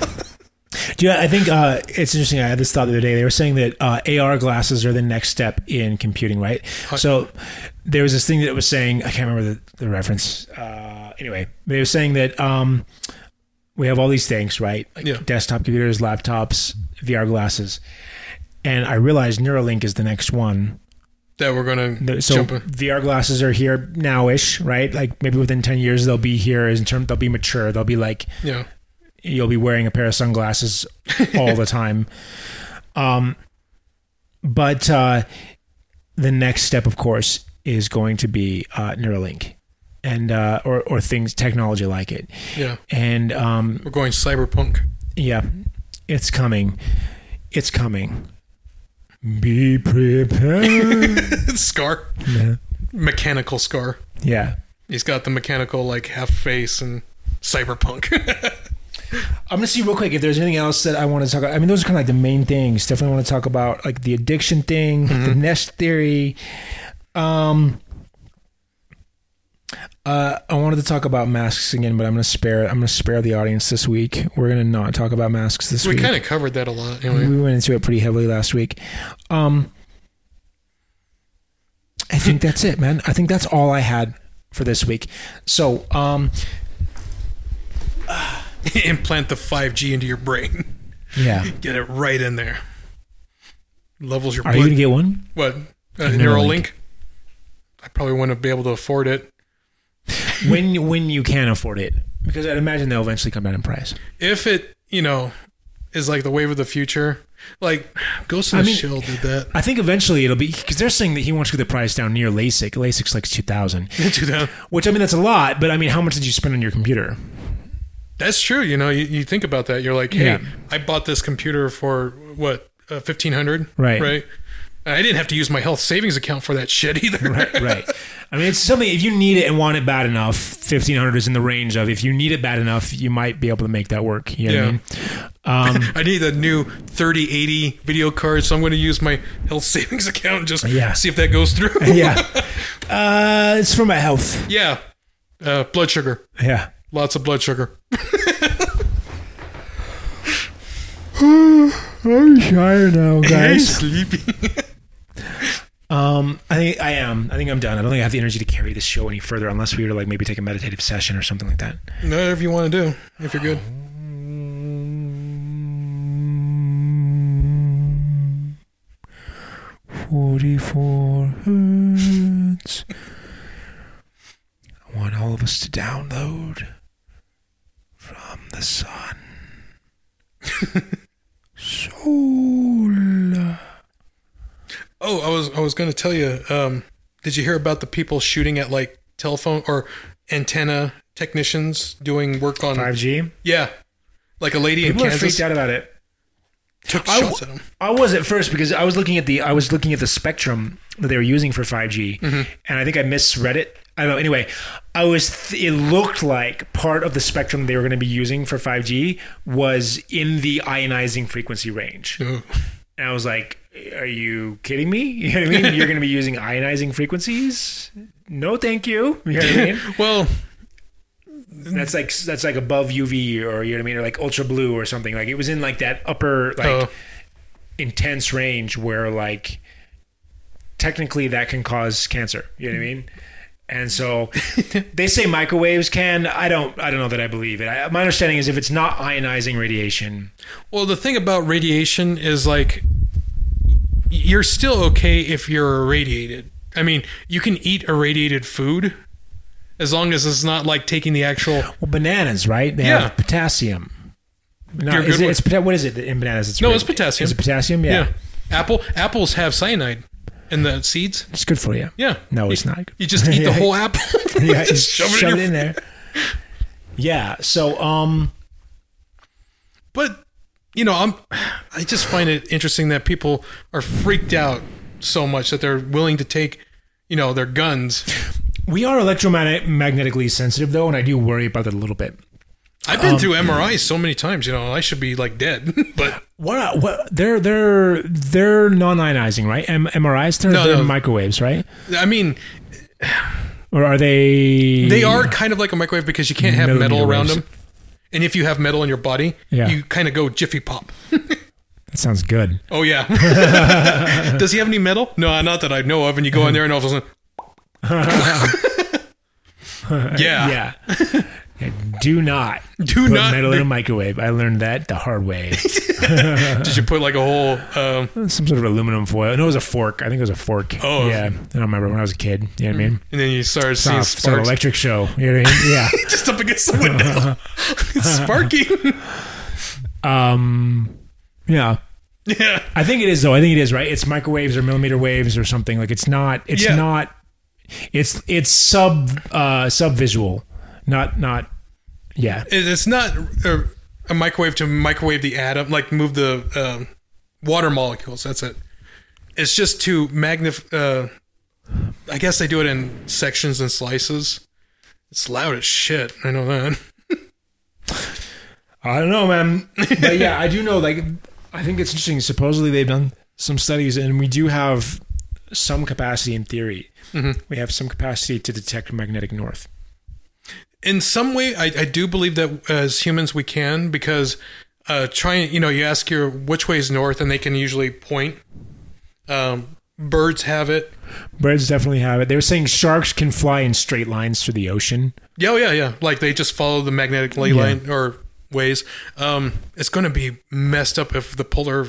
Do you know, I think uh, it's interesting. I had this thought the other day. They were saying that uh, A R glasses are the next step in computing, right? Uh, so there was this thing that was saying, I can't remember the, the reference. Uh, anyway, they were saying that... Um, we have all these things, right? Like yeah. desktop computers, laptops, V R glasses. And I realized Neuralink is the next one. That we're going to so jump in. V R glasses are here now-ish, right? Like maybe within ten years, they'll be here. In term, they'll be mature. They'll be like, yeah. you'll be wearing a pair of sunglasses all the time. Um, but uh, the next step, of course, is going to be uh, Neuralink. And uh, or or things technology like it, yeah. And um, we're going cyberpunk. Yeah, it's coming, it's coming. Be prepared. Scar, yeah. Mechanical Scar. Yeah, he's got the mechanical like half face and cyberpunk. I'm gonna see real quick if there's anything else that I want to talk about. I mean, those are kind of like the main things. Definitely want to talk about like the addiction thing, mm-hmm. the nest theory. Um, uh, I wanted to talk about masks again, but I'm gonna spare it. I'm gonna spare the audience this week. We're gonna not talk about masks this we week. We kind of covered that a lot. Anyway. We went into it pretty heavily last week. Um, I think that's it, man. I think that's all I had for this week. So, um. Uh, implant the five G into your brain. Yeah. Get it right in there. Levels your blood. Are you going to get one? What? A Neuralink? I probably wouldn't be able to afford it. when when you can afford it. Because I'd imagine they'll eventually come down in price. If it, you know, is like the wave of the future. Like, Ghost in the I mean, Shell did that. I think eventually it'll be... Because they're saying that he wants to get the price down near LASIK. LASIK's like two thousand dollars. two thousand dollars. Which, I mean, that's a lot. But, I mean, how much did you spend on your computer? That's true. You know, you, you think about that. You're like, hey, yeah. I bought this computer for, what, uh, fifteen hundred dollars? Right. Right. I didn't have to use my health savings account for that shit either. Right, right. I mean, it's something, if you need it and want it bad enough, fifteen hundred dollars is in the range of, if you need it bad enough, you might be able to make that work. You know yeah. what I mean? Um, I need a new thirty eighty video card, so I'm going to use my health savings account and just yeah. see if that goes through. yeah. Uh, it's for my health. Yeah. Uh, blood sugar. Yeah. Lots of blood sugar. I'm tired now, guys. I'm sleepy. Um, I think I am. I think I'm done. I don't think I have the energy to carry this show any further unless we were to like maybe take a meditative session or something like that. Whatever you want to do, if you're good. Um, forty-four hertz. I want all of us to download from the sun. Soul. Oh, I was I was going to tell you. Um, did you hear about the people shooting at like telephone or antenna technicians doing work on five G? Yeah, like a lady people in Kansas. People are freaked out about it. Took I, shots at them. I was at first because I was looking at the I was looking at the spectrum that they were using for five G, mm-hmm. and I think I misread it. I don't know. Anyway, I was. Th- it looked like part of the spectrum they were going to be using for five G was in the ionizing frequency range, mm-hmm. and I was like. Are you kidding me? You know what I mean? You're going to be using ionizing frequencies? No, thank you. You know what I mean? Well, that's like that's like above U V or you know what I mean, or like ultra blue or something. Like it was in like that upper like uh, intense range where like technically that can cause cancer. You know what I mean? And so they say microwaves can. I don't. I don't know that I believe it. I, my understanding is if it's not ionizing radiation. Well, the thing about radiation is like. You're still okay if you're irradiated. I mean, you can eat irradiated food as long as it's not like taking the actual... Well, bananas, right? They yeah. have potassium. No, is it, it's, what is it in bananas? It's no, radiated. It's potassium. Is it potassium? Yeah. yeah. Apple Apples have cyanide in the seeds. It's good for you. Yeah. No, it's you, not. You just eat the whole apple. yeah, just shove it, shove in, it in there. yeah, so... um, But... You know, I'm, I just find it interesting that people are freaked out so much that they're willing to take, you know, their guns. We are electromagnetically sensitive, though, and I do worry about it a little bit. I've been um, through M R Is so many times, you know, I should be, like, dead. But what, what, they're they're they're non-ionizing, right? M- MRIs, they're, no, they're no. microwaves, right? I mean... Or are they... They are kind of like a microwave because you can't have metal around them. And if you have metal in your body, yeah. you kind of go Jiffy Pop. That sounds good. Oh, yeah. Does he have any metal? No, not that I know of. And you go in there and all of a sudden... yeah. Yeah. Do not do put not metal in a microwave. I learned that the hard way. Did you put like a whole... Um, Some sort of aluminum foil. No, it was a fork. I think it was a fork. Oh. Yeah. I don't remember when I was a kid. You know what I mean? And then you started seeing sparks. It's an electric show. You know what I mean? Yeah. Just up against the window. It's sparking. Um, yeah. Yeah. I think it is, though. I think it is, right? It's microwaves or millimeter waves or something. Like, it's not... It's yeah. not... It's it's sub uh, sub-visual. Not, not, yeah. It's not a, a microwave to microwave the atom, like move the um, water molecules. That's it. It's just to magnify. Uh, I guess they do it in sections and slices. It's loud as shit. I know that. I don't know, man. But yeah, I do know, like, I think it's interesting. Supposedly they've done some studies, and we do have some capacity in theory. Mm-hmm. We have some capacity to detect magnetic north. In some way, I, I do believe that as humans we can, because uh, trying, you know, you ask your which way is north, and they can usually point. Um, birds have it. Birds definitely have it. They were saying sharks can fly in straight lines through the ocean. Yeah, oh, yeah, yeah. Like they just follow the magnetic ley yeah. line or ways. Um, it's going to be messed up if the polar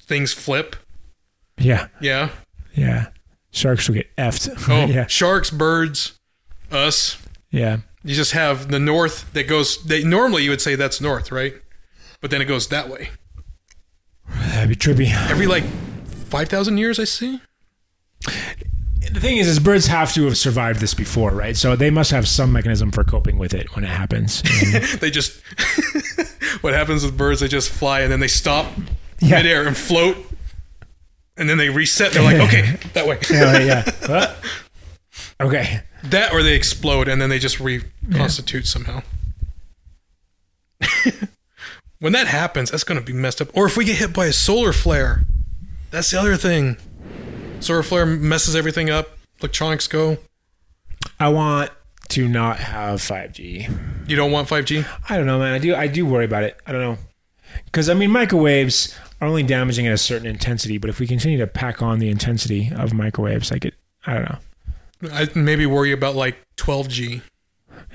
things flip. Yeah. Yeah. Yeah. Sharks will get effed. Oh, yeah. Sharks, birds, us. Yeah. You just have the north that goes... They, normally, you would say that's north, right? But then it goes that way. That'd be trippy. Every, like, five thousand years, I see. The thing is, is birds have to have survived this before, right? So they must have some mechanism for coping with it when it happens. They just... What happens with birds, they just fly, and then they stop yeah. midair and float, and then they reset. They're like, okay, that way. yeah, yeah. Huh? Okay. That or they explode and then they just reconstitute yeah. somehow. When that happens, that's going to be messed up. Or if we get hit by a solar flare, that's the other thing. Solar flare messes everything up. Electronics go. I want to not have five G. You don't want five G? I don't know, man. I do. I do worry about it. I don't know. Because, I mean, microwaves are only damaging at a certain intensity, but if we continue to pack on the intensity of microwaves, like it, I don't know. I maybe worry about like twelve G.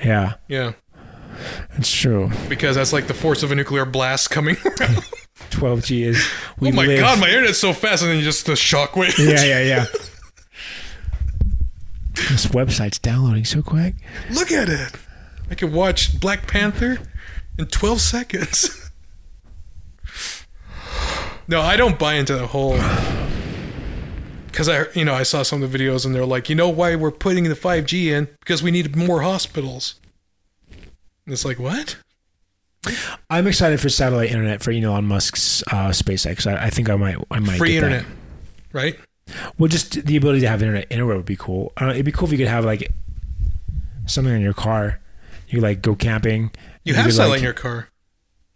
Yeah. Yeah. That's true. Because that's like the force of a nuclear blast coming around. twelve G is... We oh my live. God, my internet's so fast, and then just the shockwave. Yeah, yeah, yeah. This website's downloading so quick. Look at it. I can watch Black Panther in twelve seconds. No, I don't buy into the whole... Because I, you know, I saw some of the videos and they're like, you know why we're putting the five G in? Because we need more hospitals. And it's like, what? I'm excited for satellite internet for Elon Musk's uh, SpaceX. I, I think I might, I might free get internet, that. Right? Well, just the ability to have internet anywhere would be cool. Uh, it'd be cool if you could have like something in your car. You like go camping. You have satellite like, in your car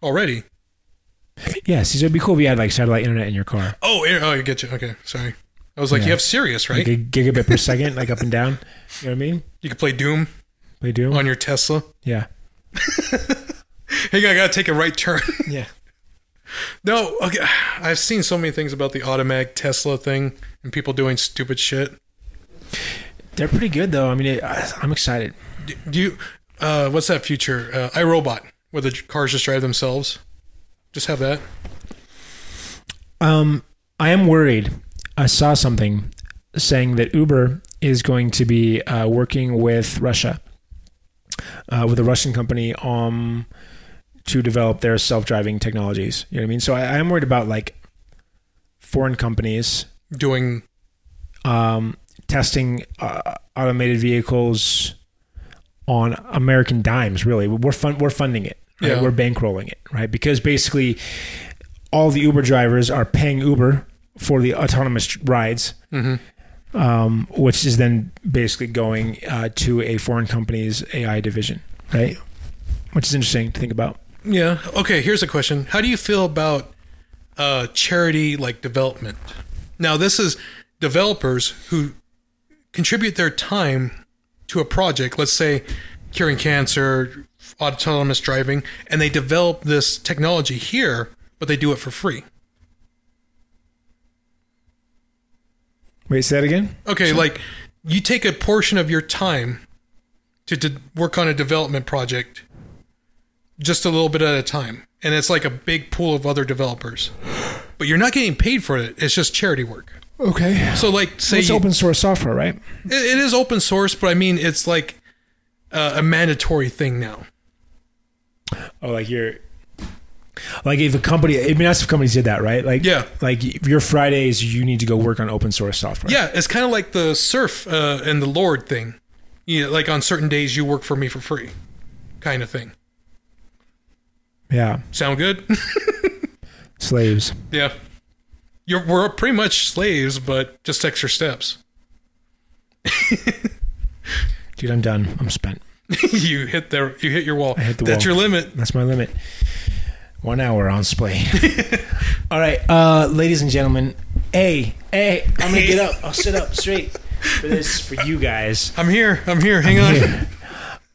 already. Yeah, see, so it'd be cool if you had like satellite internet in your car. Oh, oh, I get you. Okay, sorry. I was like, yeah. You have Sirius, right? Like a gigabit per second, like up and down. You know what I mean? You could play Doom. Play Doom? On your Tesla. Yeah. Hey, I got to take a right turn. Yeah. No, okay. I've seen so many things about the automatic Tesla thing and people doing stupid shit. They're pretty good, though. I mean, it, I, I'm excited. Do, do you, uh, what's that future? Uh, iRobot, where the cars just drive themselves. Just have that. Um, I am worried. I saw something saying that Uber is going to be uh, working with Russia, uh, with a Russian company, um, to develop their self-driving technologies. You know what I mean? So I am worried about like foreign companies doing um, testing uh, automated vehicles on American dimes. Really, we're fun- we're funding it. Right? Yeah. We're bankrolling it, right? Because basically, all the Uber drivers are paying Uber for the autonomous rides, mm-hmm. um, which is then basically going uh, to a foreign company's A I division, right? Which is interesting to think about. Yeah. Okay, here's a question. How do you feel about uh, charity like development? Now, this is developers who contribute their time to a project, let's say curing cancer, autonomous driving, and they develop this technology here, but they do it for free. Wait, say that again? Okay, sure. Like you take a portion of your time to, to work on a development project just a little bit at a time. And it's like a big pool of other developers. But you're not getting paid for it. It's just charity work. Okay. So like say... Well, it's you, open source software, right? It, it is open source, but I mean it's like uh, a mandatory thing now. Oh, like you're... Like if a company, it'd be nice if companies did that, right? Like, yeah. Like your Fridays, you need to go work on open source software. Yeah, it's kind of like the Surf uh, and the Lord thing. You know, like on certain days, you work for me for free, kind of thing. Yeah. Sound good? Slaves. Yeah, You're, we're pretty much slaves, but just extra steps. Dude, I'm done. I'm spent. you hit the, you hit your wall. I hit the That's wall. That's your limit. That's my limit. One hour on Splayed. All right, uh, ladies and gentlemen. Hey, hey, I'm gonna get up. I'll sit up straight for this for you guys. I'm here. I'm here. Hang I'm on. Here.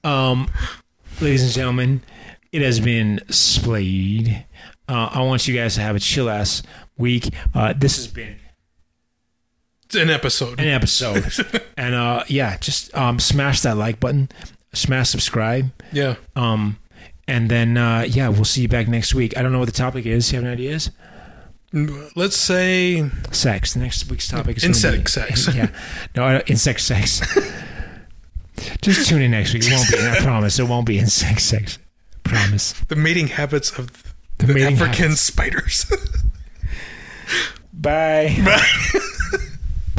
Um, ladies and gentlemen, it has been Splayed. Uh, I want you guys to have a chill ass week. Uh, this has been an episode. An episode. And uh, yeah, just um, smash that like button. Smash subscribe. Yeah. Um. And then, uh, yeah, we'll see you back next week. I don't know what the topic is. You have any ideas? Let's say... Sex. Next week's topic is... Insect be, sex. Yeah. No, I don't, insect sex. Just tune in next week. It won't be, I promise. It won't be insect sex. Promise. The mating habits of the, the African habits. Spiders. Bye. Bye.